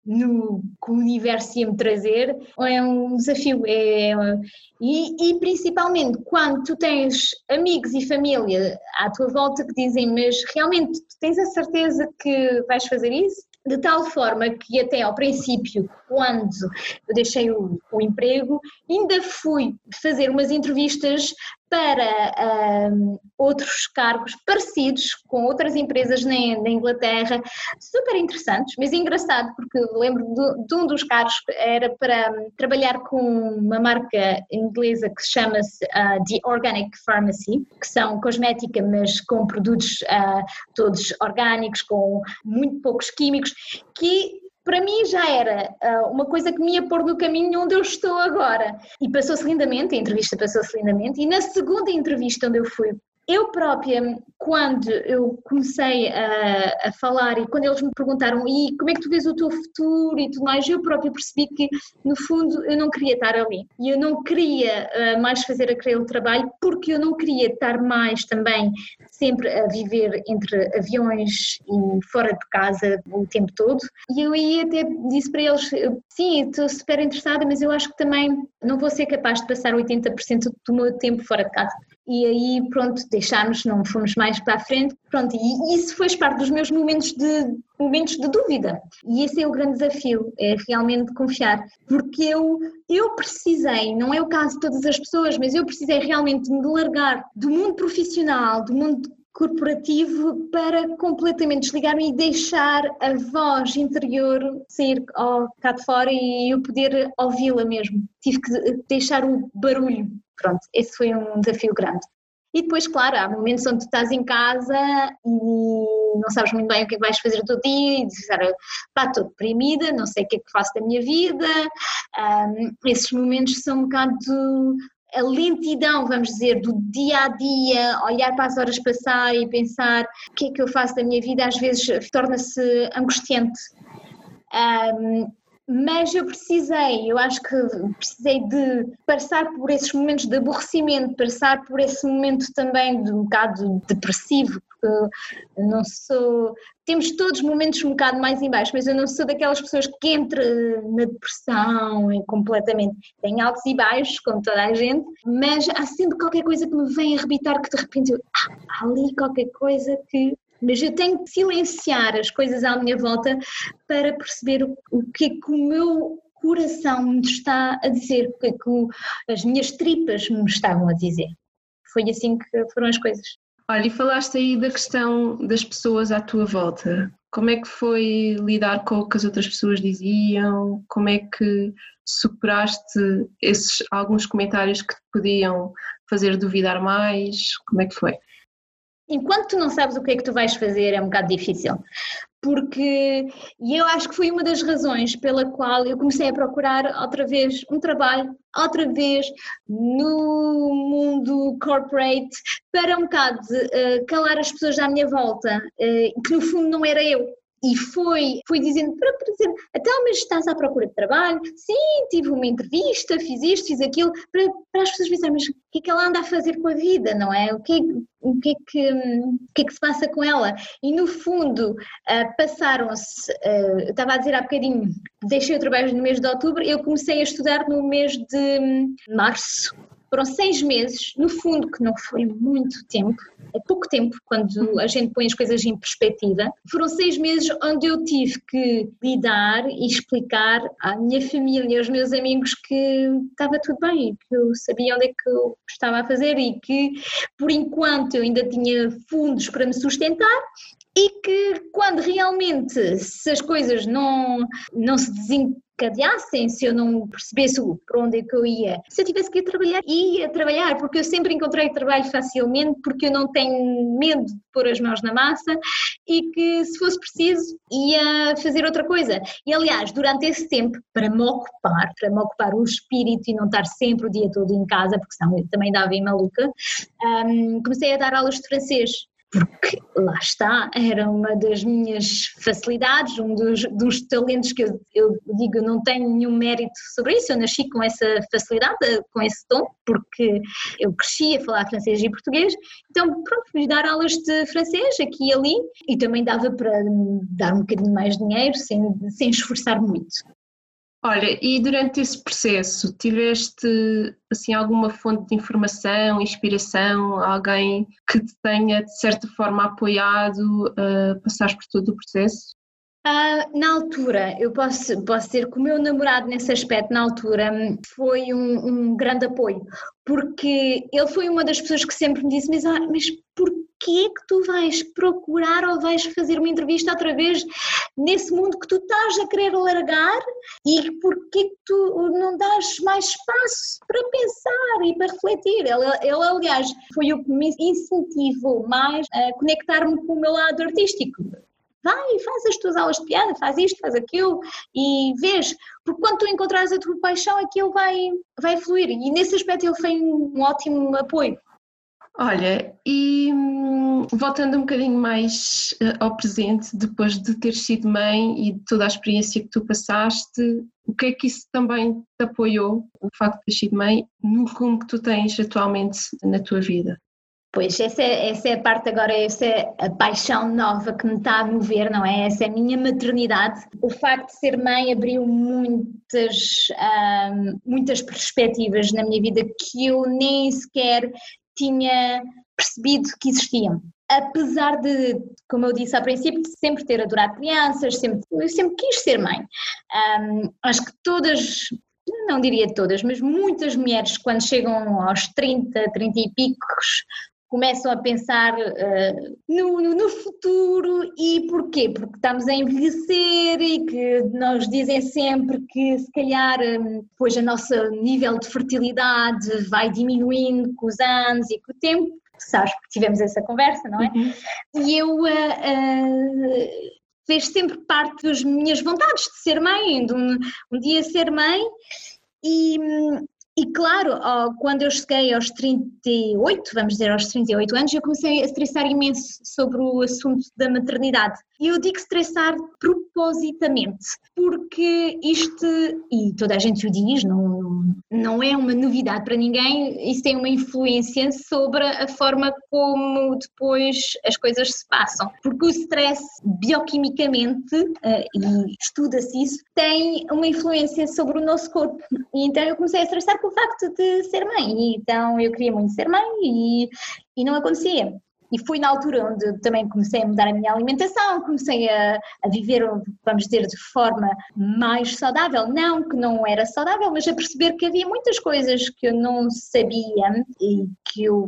no que o universo ia me trazer é um desafio, e principalmente quando tu tens amigos e família à tua volta que dizem, mas realmente tu tens a certeza que vais fazer isso? De tal forma que até ao princípio, quando eu deixei o emprego, ainda fui fazer umas entrevistas para outros cargos parecidos com outras empresas na Inglaterra, super interessantes, mas engraçado porque lembro de um dos cargos que era para trabalhar com uma marca inglesa que se chama-se The Organic Pharmacy, que são cosmética, mas com produtos todos orgânicos, com muito poucos químicos, que para mim já era uma coisa que me ia pôr no caminho onde eu estou agora. E passou-se lindamente, a entrevista passou-se lindamente, e na segunda entrevista onde eu fui, eu própria, quando eu comecei a falar e quando eles me perguntaram e como é que tu vês o teu futuro e tudo mais, eu própria percebi que, no fundo, eu não queria estar ali. E eu não queria mais fazer aquele trabalho, porque eu não queria estar mais também sempre a viver entre aviões e fora de casa o tempo todo. E eu aí até disse para eles, sim, estou super interessada, mas eu acho que também não vou ser capaz de passar 80% do meu tempo fora de casa. E aí, pronto, deixámos, não fomos mais para a frente, pronto, e isso foi parte dos meus momentos de dúvida. E esse é o grande desafio, é realmente confiar, porque eu precisei, não é o caso de todas as pessoas, mas eu precisei realmente me largar do mundo profissional, do mundo corporativo, para completamente desligar-me e deixar a voz interior sair cá de fora e eu poder ouvi-la mesmo. Tive que deixar o barulho. Pronto, esse foi um desafio grande. E depois, claro, há momentos onde tu estás em casa e não sabes muito bem o que é que vais fazer do dia e dizes, pá, estou deprimida, não sei o que é que faço da minha vida. Esses momentos são um bocado a lentidão, vamos dizer, do dia a dia, olhar para as horas passar e pensar o que é que eu faço da minha vida, às vezes torna-se angustiante. Mas eu acho que precisei de passar por esses momentos de aborrecimento, passar por esse momento também de um bocado depressivo, porque não sou... Temos todos momentos um bocado mais em baixo, mas eu não sou daquelas pessoas que entra na depressão completamente. Tenho altos e baixos, como toda a gente, mas há sempre qualquer coisa que me vem a arrebitar, que de repente eu... há ali qualquer coisa que... Mas eu tenho que silenciar as coisas à minha volta para perceber o que é que o meu coração me está a dizer, o que é que as minhas tripas me estavam a dizer. Foi assim que foram as coisas. Olha, e falaste aí da questão das pessoas à tua volta. Como é que foi lidar com o que as outras pessoas diziam? Como é que superaste alguns comentários que te podiam fazer duvidar mais? Como é que foi? Enquanto tu não sabes o que é que tu vais fazer é um bocado difícil, e eu acho que foi uma das razões pela qual eu comecei a procurar outra vez um trabalho, outra vez no mundo corporate, para um bocado calar as pessoas à minha volta, que no fundo não era eu. E foi dizendo, então, mas estás à procura de trabalho? Sim, tive uma entrevista, fiz isto, fiz aquilo, para as pessoas pensarem, mas o que é que ela anda a fazer com a vida, não é? O que é que se passa com ela? E no fundo, passaram-se, eu estava a dizer há bocadinho, deixei o trabalho no mês de outubro, eu comecei a estudar no mês de março. Foram 6 meses, no fundo, que não foi muito tempo, é pouco tempo quando a gente põe as coisas em perspectiva. Foram 6 meses onde eu tive que lidar e explicar à minha família e aos meus amigos que estava tudo bem, que eu sabia onde é que eu estava a fazer e que, por enquanto, eu ainda tinha fundos para me sustentar. E que quando realmente, se as coisas não se desencadeassem, se eu não percebesse para onde é que eu ia, se eu tivesse que ir trabalhar, ia trabalhar, porque eu sempre encontrei trabalho facilmente, porque eu não tenho medo de pôr as mãos na massa e que, se fosse preciso, ia fazer outra coisa. E, aliás, durante esse tempo, para me ocupar o espírito e não estar sempre o dia todo em casa, porque senão eu também dava em maluca, comecei a dar aulas de francês. Porque lá está, era uma das minhas facilidades, um dos talentos que eu digo, eu não tenho nenhum mérito sobre isso, eu nasci com essa facilidade, com esse dom, porque eu cresci a falar francês e português, então pronto, fui dar aulas de francês aqui e ali, e também dava para dar um bocadinho mais dinheiro sem esforçar muito. Olha, e durante esse processo, tiveste assim alguma fonte de informação, inspiração, alguém que te tenha de certa forma apoiado a passares por todo o processo? Na altura, eu posso dizer que o meu namorado nesse aspecto, na altura, foi um grande apoio, porque ele foi uma das pessoas que sempre me disse, mas porquê que tu vais procurar ou vais fazer uma entrevista outra vez nesse mundo que tu estás a querer largar e porquê que tu não dás mais espaço para pensar e para refletir? Ele aliás, foi o que me incentivou mais a conectar-me com o meu lado artístico. Vai, faz as tuas aulas de piano, faz isto, faz aquilo e vês, porque quando tu encontrares a tua paixão aquilo vai fluir, e nesse aspecto ele foi um ótimo apoio. Olha, e voltando um bocadinho mais ao presente, depois de ter sido mãe e de toda a experiência que tu passaste, o que é que isso também te apoiou, o facto de ter sido mãe, no rumo que tu tens atualmente na tua vida? Pois, essa é a parte agora, essa é a paixão nova que me está a mover, não é? Essa é a minha maternidade. O facto de ser mãe abriu muitas perspectivas na minha vida que eu nem sequer tinha percebido que existiam. Apesar de, como eu disse ao princípio, sempre ter adorado crianças, eu sempre quis ser mãe. Acho que todas... Não diria todas, mas muitas mulheres quando chegam aos 30, 30 e picos começam a pensar no futuro. E porquê? Porque estamos a envelhecer e que nos dizem sempre que se calhar depois o nosso nível de fertilidade vai diminuindo com os anos e com o tempo. tu sabes, porque tivemos essa conversa, não é? Uhum. E eu fez sempre parte das minhas vontades de ser mãe, de um dia ser mãe. E claro, quando eu cheguei aos 38, vamos dizer aos 38 anos, eu comecei a estressar imenso sobre o assunto da maternidade. E eu digo estressar propositamente, porque isto, e toda a gente o diz, não é uma novidade para ninguém, isso tem uma influência sobre a forma como depois as coisas se passam. Porque o stress, bioquimicamente, e estuda-se isso, tem uma influência sobre o nosso corpo. E então eu comecei a estressar com o facto de ser mãe, e então eu queria muito ser mãe e não acontecia. E foi na altura onde eu também comecei a mudar a minha alimentação, comecei a viver, vamos dizer, de forma mais saudável. Não que não era saudável, mas a perceber que havia muitas coisas que eu não sabia e que eu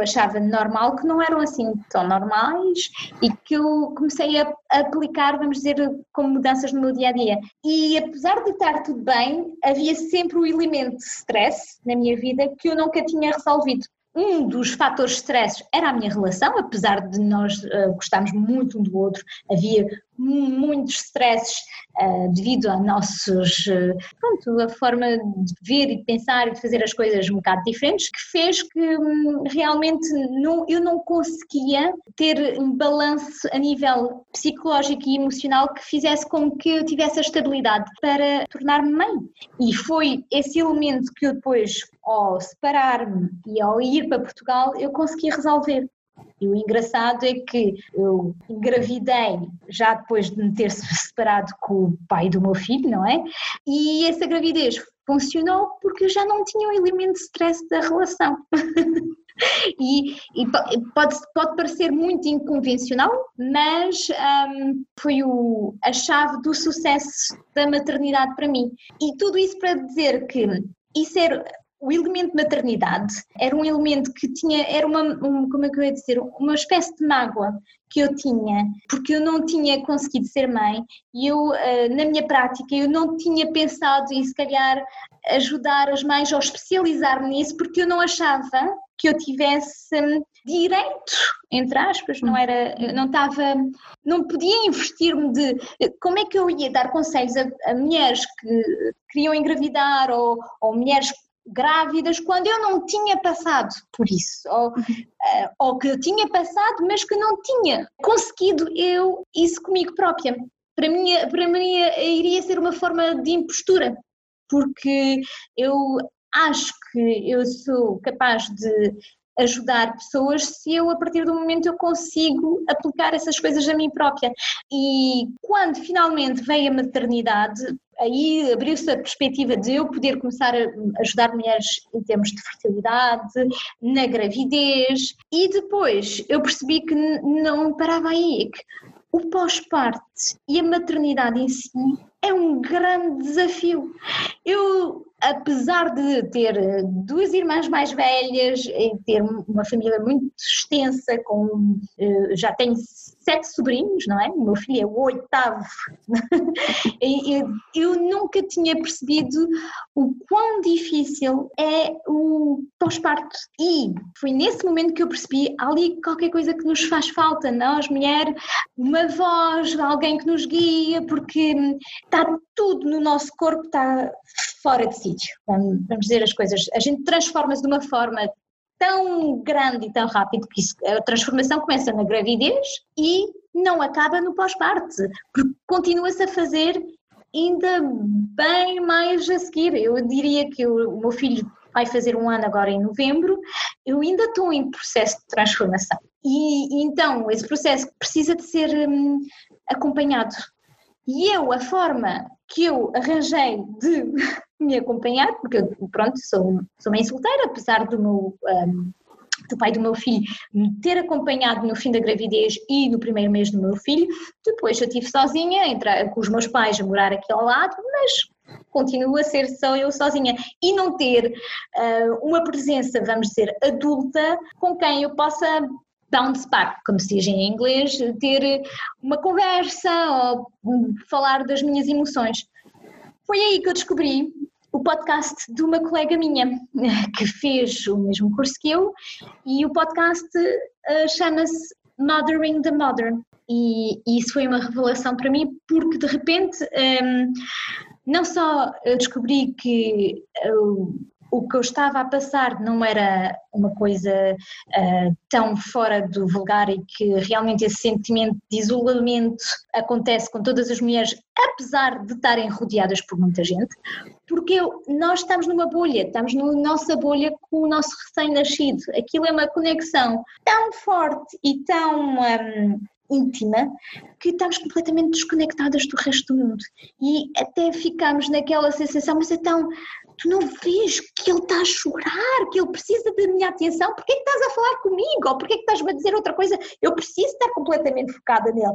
achava normal, que não eram assim tão normais, e que eu comecei a aplicar, vamos dizer, como mudanças no meu dia-a-dia. E apesar de estar tudo bem, havia sempre o elemento de stress na minha vida que eu nunca tinha resolvido. Um dos fatores de stress era a minha relação, apesar de nós gostarmos muito um do outro, havia muitos stresses devido a nossos, a forma de ver e de pensar e de fazer as coisas um bocado diferentes, que fez que realmente eu não conseguia ter um balanço a nível psicológico e emocional que fizesse com que eu tivesse a estabilidade para tornar-me mãe. E foi esse elemento que eu depois, ao separar-me e ao ir para Portugal, eu consegui resolver. E o engraçado é que eu engravidei já depois de me ter separado com o pai do meu filho, não é? E essa gravidez funcionou porque eu já não tinha o elemento de stress da relação. E pode parecer muito inconvencional, mas foi a chave do sucesso da maternidade para mim. E tudo isso para dizer que isso era... O elemento de maternidade era um elemento que tinha, era uma espécie de mágoa que eu tinha, porque eu não tinha conseguido ser mãe, e eu, na minha prática, eu não tinha pensado em, se calhar, ajudar as mães ou especializar-me nisso, porque eu não achava que eu tivesse direito, entre aspas, não era, não podia investir-me de como é que eu ia dar conselhos a mulheres que queriam engravidar ou mulheres grávidas, quando eu não tinha passado por isso, ou que eu tinha passado, mas que não tinha conseguido eu isso comigo própria. Para mim iria ser uma forma de impostura, porque eu acho que eu sou capaz de ajudar pessoas se eu, a partir do momento, eu consigo aplicar essas coisas a mim própria. E quando finalmente veio a maternidade, aí abriu-se a perspectiva de eu poder começar a ajudar mulheres em termos de fertilidade, na gravidez, e depois eu percebi que não parava aí, que o pós-parto e a maternidade em si é um grande desafio. Eu, apesar de ter duas irmãs mais velhas e ter uma família muito extensa, já tenho 7 sobrinhos, não é? O meu filho é o 8º. Eu nunca tinha percebido o quão difícil é o pós-parto. E foi nesse momento que eu percebi ali qualquer coisa que nos faz falta, nós, mulher, uma voz, alguém que nos guia, porque está tudo no nosso corpo, está fora de sítio. Vamos dizer as coisas, a gente transforma-se de uma forma tão grande e tão rápido que a transformação começa na gravidez e não acaba no pós-parto, porque continua-se a fazer ainda bem mais a seguir. Eu diria que o meu filho vai fazer 1 ano agora em novembro, eu ainda estou em processo de transformação. E então esse processo precisa de ser acompanhado. E a forma que eu arranjei de me acompanhar, porque eu, sou mãe solteira, apesar do pai do meu filho me ter acompanhado no fim da gravidez e no primeiro mês do meu filho, depois eu estive sozinha, com os meus pais a morar aqui ao lado, mas continuo a ser só eu sozinha, e não ter uma presença, vamos dizer, adulta com quem eu possa bounce back, como se diz em inglês, ter uma conversa ou falar das minhas emoções. Foi aí que eu descobri o podcast de uma colega minha que fez o mesmo curso que eu, e o podcast chama-se Mothering the Modern, e isso foi uma revelação para mim, porque de repente não só descobri que o que eu estava a passar não era uma coisa tão fora do vulgar, e que realmente esse sentimento de isolamento acontece com todas as mulheres, apesar de estarem rodeadas por muita gente, porque nós estamos numa bolha, estamos na nossa bolha com o nosso recém-nascido. Aquilo é uma conexão tão forte e tão íntima, que estamos completamente desconectadas do resto do mundo, e até ficamos naquela sensação, mas então, tu não vês que ele está a chorar, que ele precisa da minha atenção, porquê que estás a falar comigo, ou porquê que estás-me a dizer outra coisa, eu preciso estar completamente focada nele,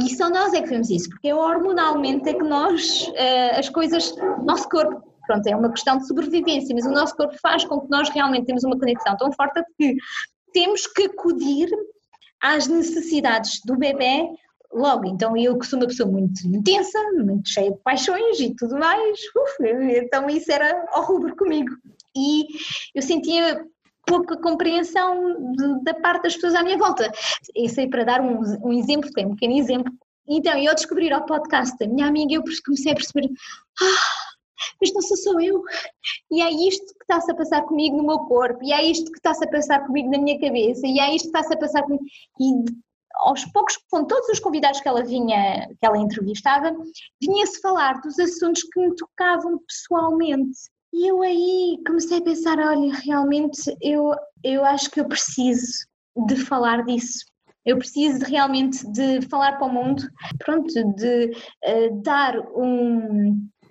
e só nós é que vemos isso, porque hormonalmente é que nós, as coisas, nosso corpo, pronto, é uma questão de sobrevivência, mas o nosso corpo faz com que nós realmente temos uma conexão tão forte que temos que acudir às necessidades do bebê logo. Então eu, que sou uma pessoa muito intensa, muito cheia de paixões e tudo mais, então isso era ao rubro comigo, e eu sentia pouca compreensão da parte das pessoas à minha volta. Isso aí para dar um exemplo, um pequeno exemplo. Então eu descobri ao podcast da minha amiga, eu comecei a perceber, mas não sou só eu, e é isto que está-se a passar comigo no meu corpo, e é isto que está-se a passar comigo na minha cabeça, e é isto que está-se a passar comigo. E aos poucos, com todos os convidados que ela entrevistava, vinha-se falar dos assuntos que me tocavam pessoalmente, e eu aí comecei a pensar, olha, realmente eu acho que eu preciso de falar disso. Eu preciso realmente de falar para o mundo, pronto, de dar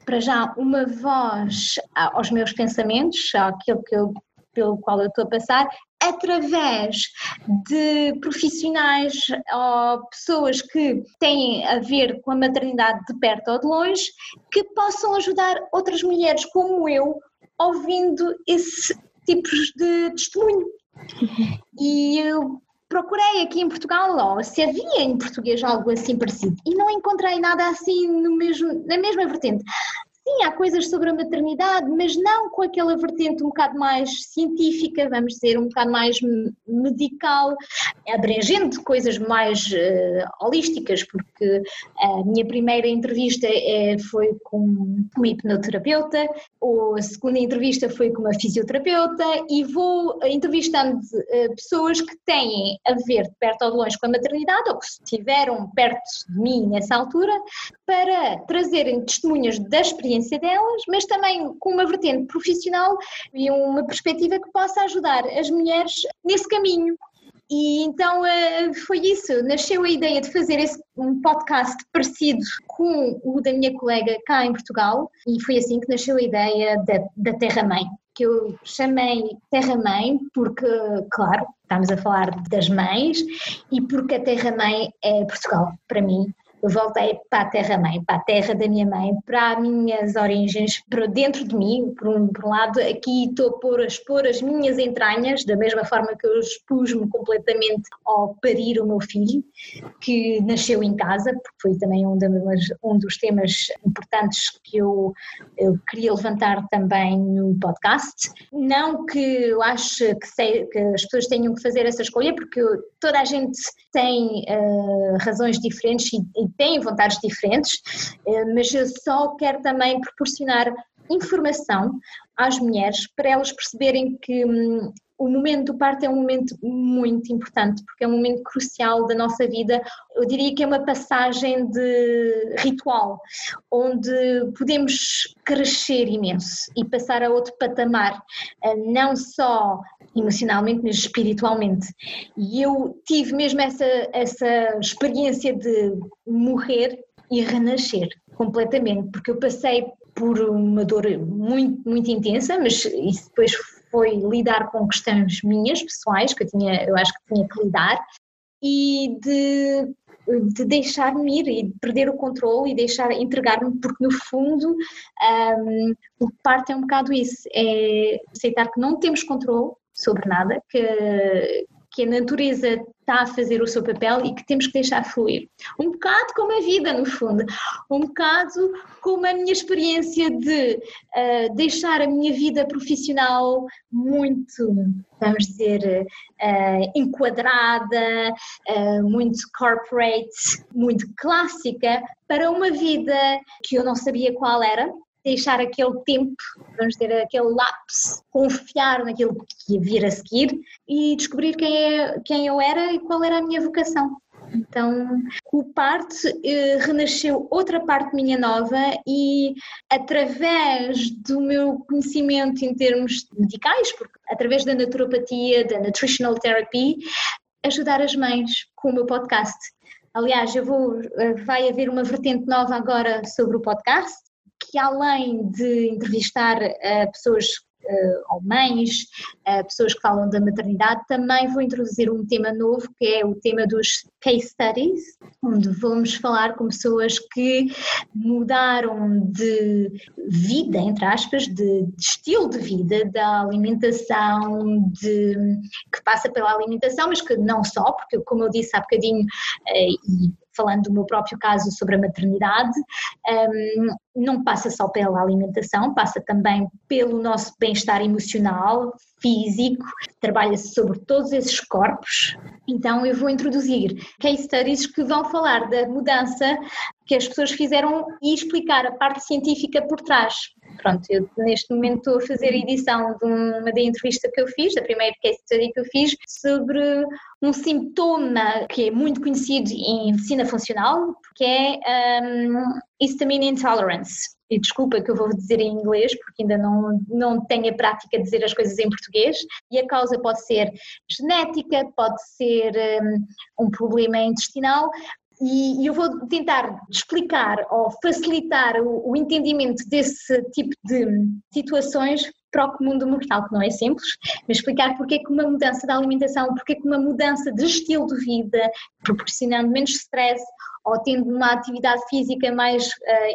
para já uma voz aos meus pensamentos, àquilo pelo qual eu estou a passar, através de profissionais ou pessoas que têm a ver com a maternidade de perto ou de longe, que possam ajudar outras mulheres como eu, ouvindo esse tipo de testemunho. E eu procurei aqui em Portugal, se havia em português algo assim parecido, e não encontrei nada assim na mesma vertente. Sim, há coisas sobre a maternidade, mas não com aquela vertente um bocado mais científica, vamos dizer, um bocado mais medical, abrangente, coisas mais holísticas, porque a minha primeira entrevista foi com uma hipnoterapeuta, a segunda entrevista foi com uma fisioterapeuta, e vou entrevistando pessoas que têm a ver de perto ou de longe com a maternidade, ou que estiveram perto de mim nessa altura, para trazerem testemunhas da experiência delas, mas também com uma vertente profissional e uma perspectiva que possa ajudar as mulheres nesse caminho. E então foi isso, nasceu a ideia de fazer um podcast parecido com o da minha colega cá em Portugal, e foi assim que nasceu a ideia da Terra Mãe, que eu chamei Terra Mãe porque, claro, estamos a falar das mães, e porque a Terra Mãe é Portugal, para mim. Eu voltei para a Terra Mãe, para a terra da minha mãe, para as minhas origens, para dentro de mim. Por um lado, aqui estou a expor as minhas entranhas, da mesma forma que eu expus-me completamente ao parir o meu filho, que nasceu em casa, porque foi também um dos temas importantes que eu queria levantar também no podcast. Não que eu ache que as pessoas tenham que fazer essa escolha, porque toda a gente tem razões diferentes e têm vontades diferentes, mas eu só quero também proporcionar informação às mulheres para elas perceberem que o momento do parto é um momento muito importante, porque é um momento crucial da nossa vida. Eu diria que é uma passagem de ritual, onde podemos crescer imenso e passar a outro patamar, não só emocionalmente, mas espiritualmente. E eu tive mesmo essa experiência de morrer e renascer completamente, porque eu passei por uma dor muito, muito intensa, mas isso depois foi lidar com questões minhas, pessoais, que eu acho que tinha que lidar, e de deixar-me ir, e de perder o controle e entregar-me, porque no fundo o parto é um bocado isso, é aceitar que não temos controle sobre nada, que que a natureza está a fazer o seu papel e que temos que deixar fluir. Um bocado como a vida, no fundo. Um bocado como a minha experiência de deixar a minha vida profissional muito, vamos dizer, enquadrada, muito corporate, muito clássica, para uma vida que eu não sabia qual era. Deixar aquele tempo, vamos dizer, aquele lapso, confiar naquilo que ia vir a seguir e descobrir quem eu era e qual era a minha vocação. Então, com parte renasceu outra parte minha nova e através do meu conhecimento em termos medicais, porque através da naturopatia, da nutritional therapy, ajudar as mães com o meu podcast. Aliás, vai haver uma vertente nova agora sobre o podcast, que além de entrevistar pessoas ou mães, pessoas que falam da maternidade, também vou introduzir um tema novo, que é o tema dos case studies, onde vamos falar com pessoas que mudaram de vida, entre aspas, de estilo de vida, da alimentação, que passa pela alimentação, mas que não só, porque como eu disse há bocadinho, falando do meu próprio caso sobre a maternidade, não passa só pela alimentação, passa também pelo nosso bem-estar emocional, físico, trabalha-se sobre todos esses corpos. Então eu vou introduzir case studies que vão falar da mudança que as pessoas fizeram e explicar a parte científica por trás. Pronto, eu neste momento estou a fazer a edição de uma entrevista que eu fiz, da primeira case study que eu fiz, sobre um sintoma que é muito conhecido em medicina funcional, que é histamine intolerance. E desculpa que eu vou dizer em inglês, porque ainda não tenho a prática de dizer as coisas em português, e a causa pode ser genética, pode ser um problema intestinal. E eu vou tentar explicar ou facilitar o entendimento desse tipo de situações para o mundo mortal, que não é simples, mas explicar porque é que uma mudança da alimentação, porque é que uma mudança de estilo de vida, proporcionando menos stress ou tendo uma atividade física mais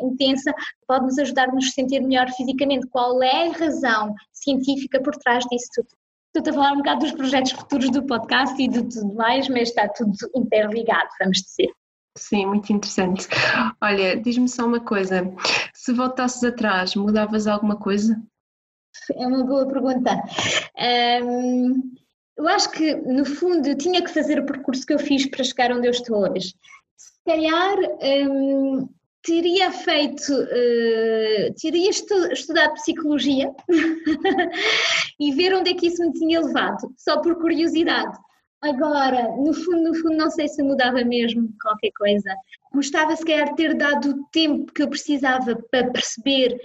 intensa, pode nos ajudar a nos sentir melhor fisicamente. Qual é a razão científica por trás disso tudo? Estou a falar um bocado dos projetos futuros do podcast e de tudo mais, mas está tudo interligado, vamos dizer. Sim, muito interessante. Olha, diz-me só uma coisa, se voltasses atrás, mudavas alguma coisa? É uma boa pergunta. Eu acho que, no fundo, eu tinha que fazer o percurso que eu fiz para chegar onde eu estou hoje. Se calhar teria estudado psicologia e ver onde é que isso me tinha levado, só por curiosidade. Agora, no fundo, não sei se mudava mesmo qualquer coisa. Gostava, se calhar, de ter dado o tempo que eu precisava para perceber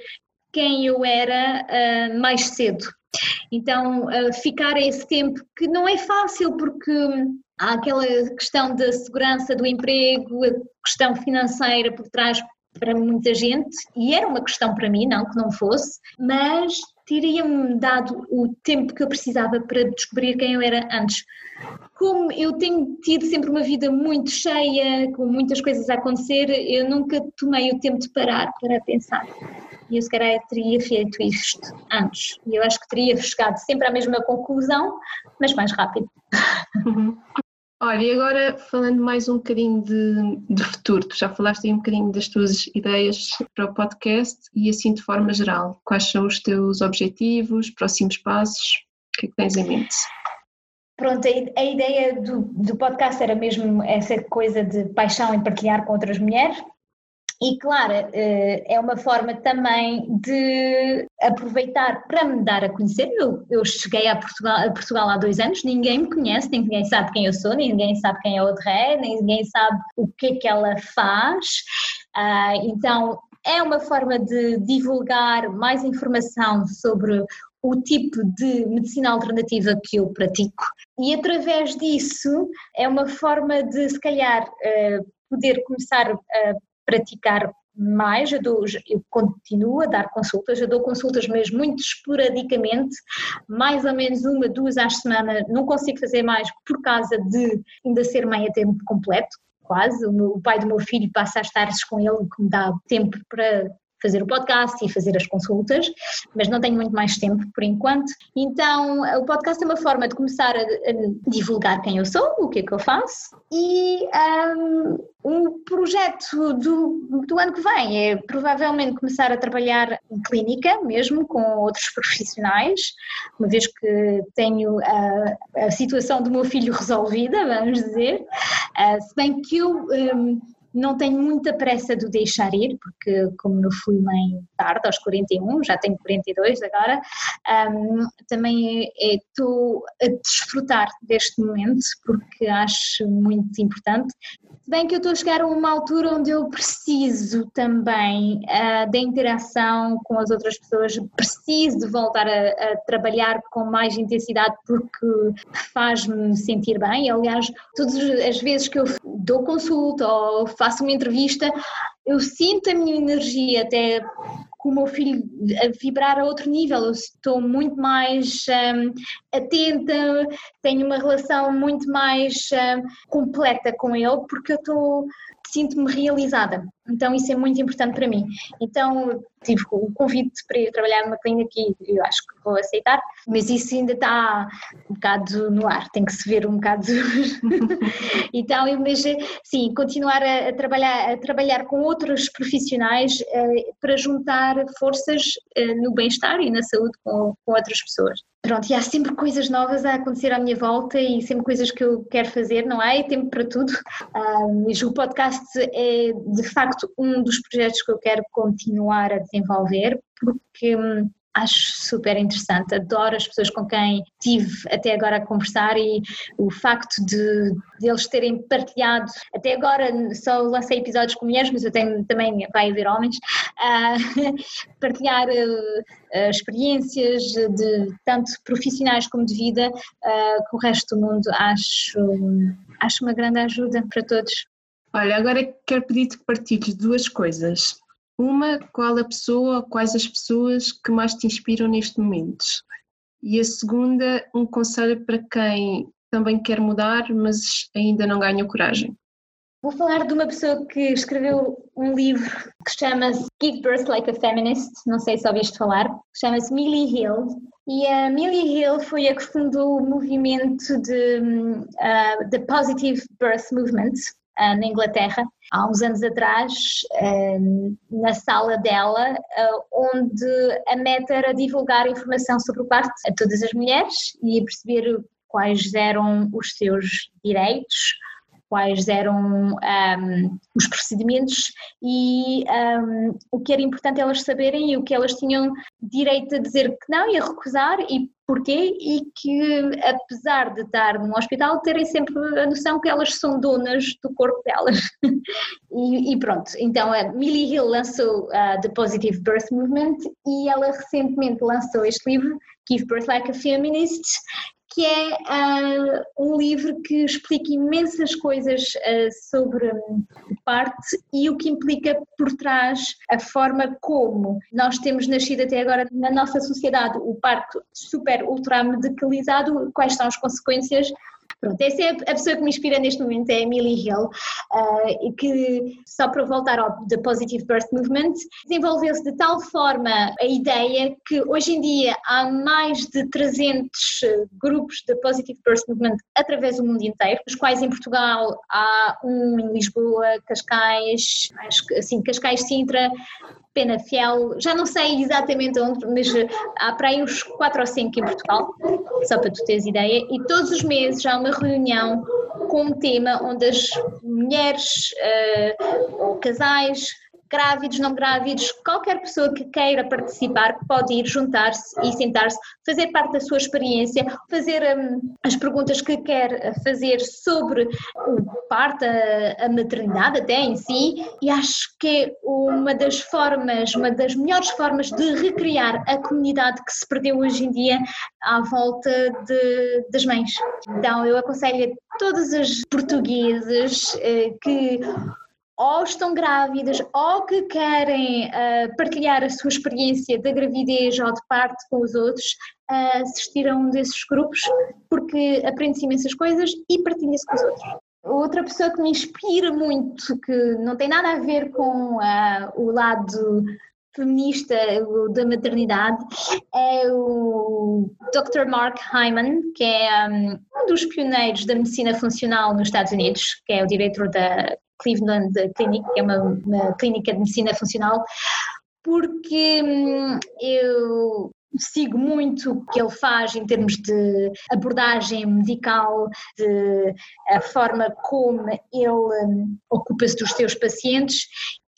quem eu era mais cedo. Então, ficar a esse tempo, que não é fácil, porque há aquela questão da segurança do emprego, a questão financeira por trás para muita gente, e era uma questão para mim, não que não fosse, mas teria-me dado o tempo que eu precisava para descobrir quem eu era antes. Como eu tenho tido sempre uma vida muito cheia, com muitas coisas a acontecer, eu nunca tomei o tempo de parar para pensar. E eu, se calhar, teria feito isto antes. E eu acho que teria chegado sempre à mesma conclusão, mas mais rápido. Uhum. Olha, e agora falando mais um bocadinho de futuro, tu já falaste aí um bocadinho das tuas ideias para o podcast e assim de forma geral, quais são os teus objetivos, próximos passos, o que é que tens em mente? Pronto, a ideia do podcast era mesmo essa coisa de paixão em partilhar com outras mulheres. E claro, é uma forma também de aproveitar para me dar a conhecer. Eu cheguei a Portugal há 2 anos, ninguém me conhece, ninguém sabe quem eu sou, ninguém sabe quem é a Audrey, ninguém sabe o que ela faz. Então é uma forma de divulgar mais informação sobre o tipo de medicina alternativa que eu pratico. E através disso é uma forma de, se calhar, poder começar a praticar mais. Eu continuo a dar consultas, eu dou consultas mesmo muito esporadicamente, mais ou menos 1, 2 às semanas, não consigo fazer mais por causa de ainda ser mãe a tempo completo, quase. O pai do meu filho passa a estar com ele, que me dá tempo para fazer o podcast e fazer as consultas, mas não tenho muito mais tempo por enquanto. Então o podcast é uma forma de começar a divulgar quem eu sou, o que é que eu faço, e um projeto do ano que vem é provavelmente começar a trabalhar em clínica mesmo com outros profissionais, uma vez que tenho a situação do meu filho resolvida, vamos dizer, se bem que eu não tenho muita pressa de o deixar ir, porque como eu fui mãe tarde, aos 41, já tenho 42 agora, também estou a desfrutar deste momento, porque acho muito importante. Se bem que eu estou a chegar a uma altura onde eu preciso também da interação com as outras pessoas, preciso de voltar a trabalhar com mais intensidade porque faz-me sentir bem. Aliás, todas as vezes que eu dou consulta ou faço uma entrevista, eu sinto a minha energia até com o meu filho a vibrar a outro nível. Eu estou muito mais atenta, tenho uma relação muito mais completa com ele, porque eu sinto-me realizada. Então isso é muito importante para mim. Então tive o convite para ir trabalhar numa clínica aqui, eu acho que vou aceitar, mas isso ainda está um bocado no ar, tem que se ver um bocado. Então, mas sim, continuar a trabalhar com outros profissionais para juntar forças no bem-estar e na saúde com outras pessoas. Pronto, e há sempre coisas novas a acontecer à minha volta e sempre coisas que eu quero fazer, não há tempo para tudo. Mas o podcast é de facto um dos projetos que eu quero continuar a desenvolver, porque acho super interessante, adoro as pessoas com quem tive até agora a conversar, e o facto de eles terem partilhado. Até agora só lancei episódios com mulheres, mas eu tenho, também vai haver homens, partilhar experiências de tanto profissionais como de vida com o resto do mundo, acho uma grande ajuda para todos. Olha, agora quero pedir-te que partilhes duas coisas. Uma, qual a pessoa ou quais as pessoas que mais te inspiram neste momento? E a segunda, um conselho para quem também quer mudar, mas ainda não ganha coragem. Vou falar de uma pessoa que escreveu um livro que chama-se Give Birth Like a Feminist, não sei se ouviste falar, chama-se Millie Hill. E a Millie Hill foi a que fundou o movimento de The Positive Birth Movement, na Inglaterra, há uns anos atrás, na sala dela, onde a meta era divulgar informação sobre o parto a todas as mulheres e perceber quais eram os seus direitos, quais eram os procedimentos e o que era importante elas saberem e o que elas tinham direito a dizer que não e a recusar e porquê, e que apesar de estar num hospital terem sempre a noção que elas são donas do corpo delas. E pronto, então a Millie Hill lançou The Positive Birth Movement e ela recentemente lançou este livro, Give Birth Like a Feminist, que é um livro que explica imensas coisas sobre o parto e o que implica por trás a forma como nós temos nascido até agora na nossa sociedade, o parto super ultra medicalizado, quais são as consequências. Pronto, essa é a pessoa que me inspira neste momento, é a Millie Hill, e que, só para voltar ao The Positive Birth Movement, desenvolveu-se de tal forma a ideia que hoje em dia há mais de 300 grupos de Positive Birth Movement através do mundo inteiro, dos quais em Portugal há um em Lisboa, Cascais, acho que assim, Cascais, Sintra, Penafiel, já não sei exatamente onde, mas há para aí uns 4 ou 5 em Portugal, só para tu teres ideia, e todos os meses já há uma reunião com um tema onde as mulheres, casais, grávidos, não grávidos, qualquer pessoa que queira participar pode ir juntar-se e sentar-se, fazer parte da sua experiência, fazer as perguntas que quer fazer sobre o parto, a maternidade até em si, e acho que é uma das melhores formas de recriar a comunidade que se perdeu hoje em dia à volta das mães. Então eu aconselho a todas as portuguesas que ou estão grávidas, ou que querem partilhar a sua experiência da gravidez ou de parto com os outros, assistir a um desses grupos, porque aprende-se imensas coisas e partilha-se com os outros. Outra pessoa que me inspira muito, que não tem nada a ver com o lado feminista da maternidade é o Dr. Mark Hyman, que é um dos pioneiros da medicina funcional nos Estados Unidos, que é o diretor da Cleveland Clinic, que é uma clínica de medicina funcional, porque eu sigo muito o que ele faz em termos de abordagem medical, de a forma como ele ocupa-se dos seus pacientes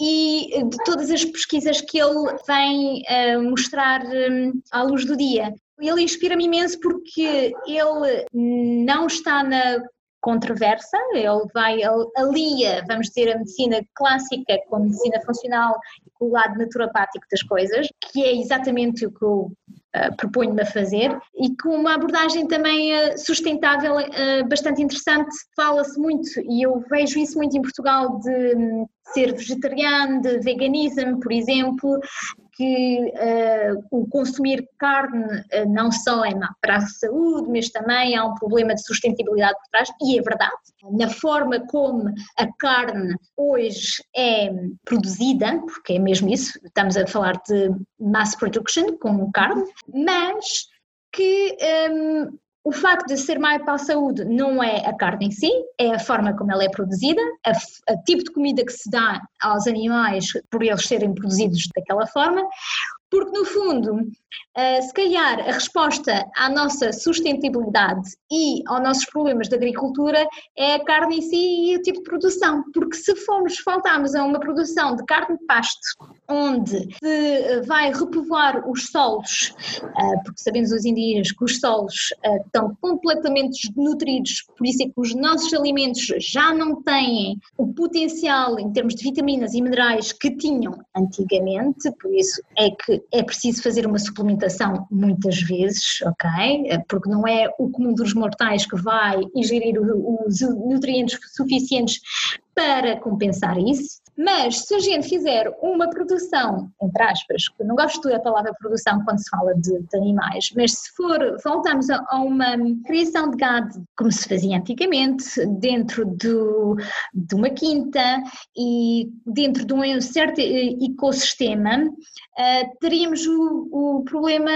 e de todas as pesquisas que ele vem mostrar à luz do dia. Ele inspira-me imenso porque ele não está na controversa, ele alia, vamos dizer, a medicina clássica com a medicina funcional e com o lado naturopático das coisas, que é exatamente o que eu proponho-me a fazer, e com uma abordagem também sustentável, bastante interessante. Fala-se muito, e eu vejo isso muito em Portugal, de ser vegetariano, de veganismo, por exemplo, que o consumir carne não só é má para a saúde, mas também há um problema de sustentabilidade por trás, e é verdade. Na forma como a carne hoje é produzida, porque é mesmo isso, estamos a falar de mass production com carne, mas que o facto de ser má para a saúde não é a carne em si, é a forma como ela é produzida, o tipo de comida que se dá aos animais por eles serem produzidos daquela forma, porque no fundo, se calhar a resposta à nossa sustentabilidade e aos nossos problemas de agricultura é a carne em si e o tipo de produção, porque se faltarmos a uma produção de carne de pasto, onde se vai repovoar os solos, porque sabemos os indígenas que os solos estão completamente desnutridos, por isso é que os nossos alimentos já não têm o potencial em termos de vitaminas e minerais que tinham antigamente, por isso é que é preciso fazer uma suplementação muitas vezes, ok? Porque não é o comum dos mortais que vai ingerir os nutrientes suficientes para compensar isso. Mas se a gente fizer uma produção, entre aspas, eu não gosto da palavra produção quando se fala de animais, mas se voltamos a uma criação de gado como se fazia antigamente, dentro de uma quinta e dentro de um certo ecossistema, teríamos o problema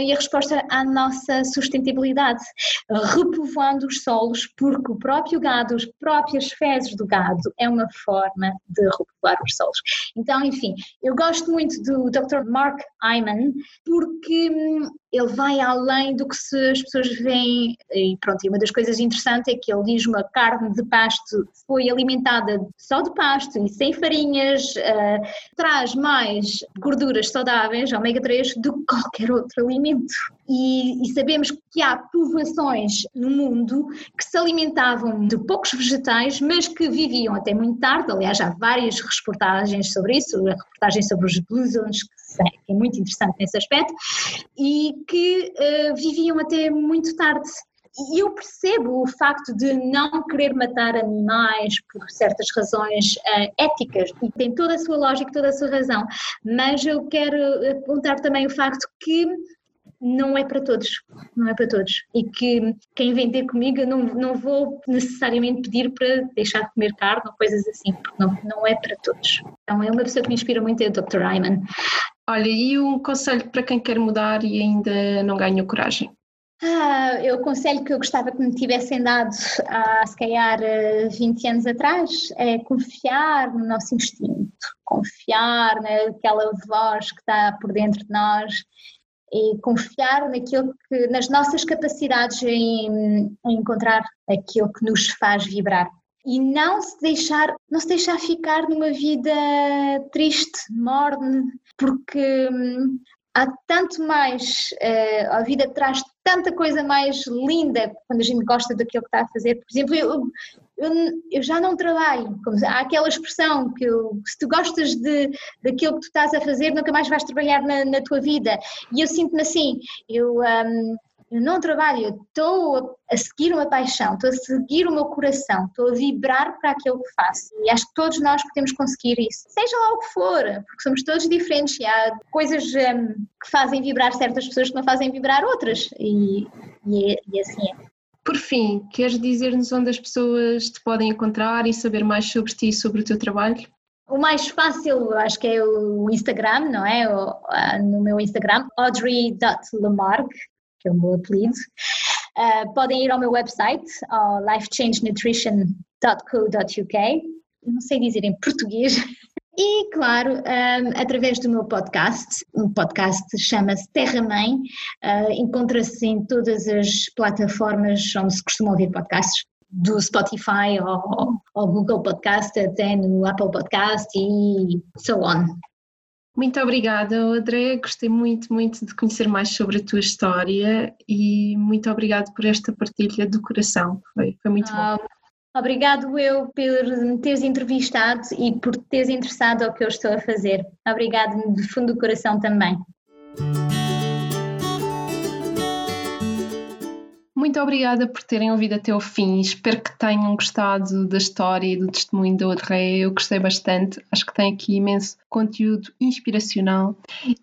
e a resposta à nossa sustentabilidade, repovoando os solos, porque o próprio gado, as próprias fezes do gado é uma forma de repovoar os solos. Então, enfim, eu gosto muito do Dr. Mark Hyman porque ele vai além do que as pessoas veem, e pronto, e uma das coisas interessantes é que ele diz uma carne de pasto foi alimentada só de pasto e sem farinhas, traz mais gorduras saudáveis, ômega 3, do que qualquer outro alimento. E sabemos que há povoações no mundo que se alimentavam de poucos vegetais, mas que viviam até muito tarde. Aliás, há várias reportagens sobre isso, a reportagem sobre os blusões, que é muito interessante nesse aspecto, e que viviam até muito tarde. E eu percebo o facto de não querer matar animais por certas razões éticas, e tem toda a sua lógica, toda a sua razão, mas eu quero apontar também o facto que não é para todos, não é para todos, e que quem vem ter comigo eu não vou necessariamente pedir para deixar de comer carne ou coisas assim, porque não é para todos. Então é uma pessoa que me inspira muito, é o Dr. Hyman. Olha, e um conselho para quem quer mudar e ainda não ganhou coragem? Eu aconselho que eu gostava que me tivessem dado há, se calhar, 20 anos atrás, é confiar no nosso instinto, confiar naquela voz que está por dentro de nós e confiar naquilo que, nas nossas capacidades em encontrar aquilo que nos faz vibrar. E não se deixar ficar numa vida triste, morna, porque há tanto mais, a vida traz tanta coisa mais linda quando a gente gosta daquilo que está a fazer. Por exemplo, eu já não trabalho, há aquela expressão que se tu gostas daquilo que tu estás a fazer, nunca mais vais trabalhar na tua vida. E eu sinto-me assim, eu não trabalho, eu estou a seguir uma paixão, estou a seguir o meu coração, estou a vibrar para aquilo que faço. E acho que todos nós podemos conseguir isso, seja lá o que for, porque somos todos diferentes e há coisas que fazem vibrar certas pessoas que não fazem vibrar outras, e assim é. Por fim, queres dizer-nos onde as pessoas te podem encontrar e saber mais sobre ti e sobre o teu trabalho? O mais fácil, acho que é o Instagram, não é? No meu Instagram, audrey.lamarque, que é o meu apelido. Podem ir ao meu website, ao lifechangenutrition.co.uk, não sei dizer em português. E, claro, através do meu podcast, o podcast chama-se Terra Mãe, encontra-se em todas as plataformas onde se costuma ouvir podcasts, do Spotify ao Google Podcast, até no Apple Podcast e so on. Muito obrigada, Andreia. Gostei muito, muito de conhecer mais sobre a tua história e muito obrigada por esta partilha do coração. Foi muito bom. Obrigado eu por me teres entrevistado e por teres interessado ao que eu estou a fazer. Obrigado de fundo do coração também. Muito obrigada por terem ouvido até o fim. Espero que tenham gostado da história e do testemunho da Audrey. Eu gostei bastante. Acho que tem aqui imenso conteúdo inspiracional.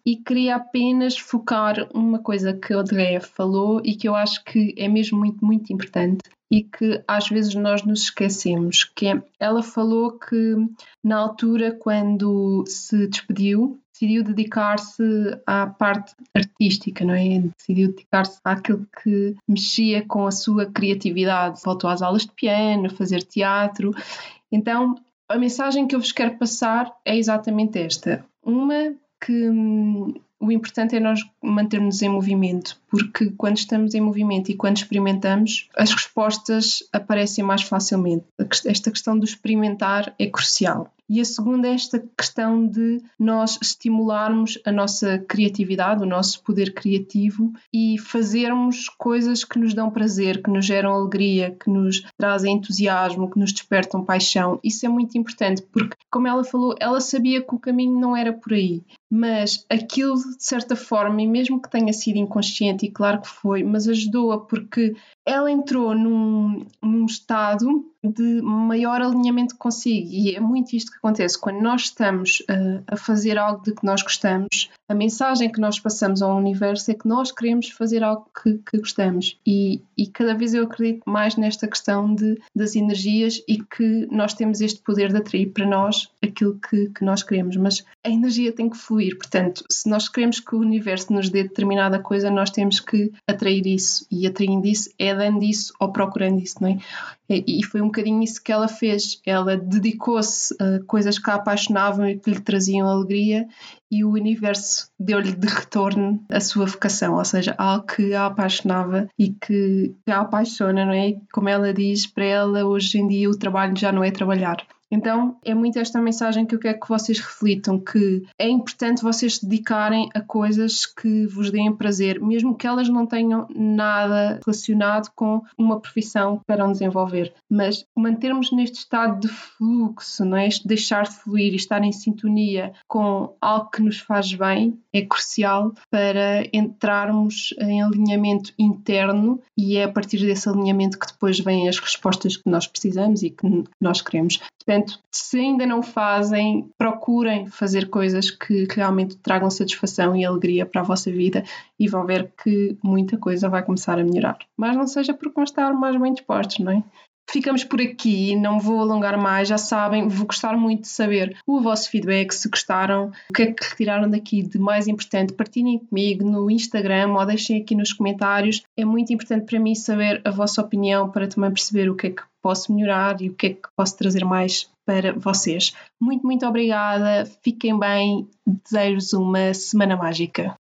E queria apenas focar uma coisa que a Audrey falou e que eu acho que é mesmo muito, muito importante. E que às vezes nós nos esquecemos, que é, ela falou que na altura quando se despediu, decidiu dedicar-se à parte artística, não é? Decidiu dedicar-se àquilo que mexia com a sua criatividade, voltou às aulas de piano, fazer teatro. Então a mensagem que eu vos quero passar é exatamente esta, uma que o importante é nós mantermos em movimento, porque quando estamos em movimento e quando experimentamos, as respostas aparecem mais facilmente. Esta questão do experimentar é crucial. E a segunda é esta questão de nós estimularmos a nossa criatividade, o nosso poder criativo e fazermos coisas que nos dão prazer, que nos geram alegria, que nos trazem entusiasmo, que nos despertam paixão. Isso é muito importante porque, como ela falou, ela sabia que o caminho não era por aí. Mas aquilo, de certa forma, e mesmo que tenha sido inconsciente, e claro que foi, mas ajudou-a porque ela entrou num estado de maior alinhamento consigo. E é muito isto que acontece. Quando nós estamos a fazer algo de que nós gostamos, a mensagem que nós passamos ao universo é que nós queremos fazer algo que gostamos. E cada vez eu acredito mais nesta questão das energias e que nós temos este poder de atrair para nós aquilo que nós queremos. Mas a energia tem que fluir. Portanto, se nós queremos que o universo nos dê determinada coisa, nós temos que atrair isso. E atraindo isso é dando isso ou procurando isso, não é? E foi um bocadinho isso que ela fez. Ela dedicou-se a coisas que a apaixonavam e que lhe traziam alegria e o universo deu-lhe de retorno a sua vocação, ou seja, algo que a apaixonava e que a apaixona, não é? Como ela diz, para ela hoje em dia o trabalho já não é trabalhar. Então é muito esta mensagem que eu quero que vocês reflitam, que é importante vocês se dedicarem a coisas que vos deem prazer, mesmo que elas não tenham nada relacionado com uma profissão para onde desenvolver, mas mantermos neste estado de fluxo, não é? Este deixar de fluir e estar em sintonia com algo que nos faz bem é crucial para entrarmos em alinhamento interno e é a partir desse alinhamento que depois vêm as respostas que nós precisamos e que nós queremos. Portanto, se ainda não fazem, procurem fazer coisas que realmente tragam satisfação e alegria para a vossa vida e vão ver que muita coisa vai começar a melhorar. Mas não seja por constar mais bem dispostos, não é? Ficamos por aqui, não vou alongar mais, já sabem, vou gostar muito de saber o vosso feedback, se gostaram, o que é que retiraram daqui de mais importante, partilhem comigo no Instagram ou deixem aqui nos comentários, é muito importante para mim saber a vossa opinião para também perceber o que é que posso melhorar e o que é que posso trazer mais para vocês. Muito, muito obrigada, fiquem bem, desejo-vos uma semana mágica.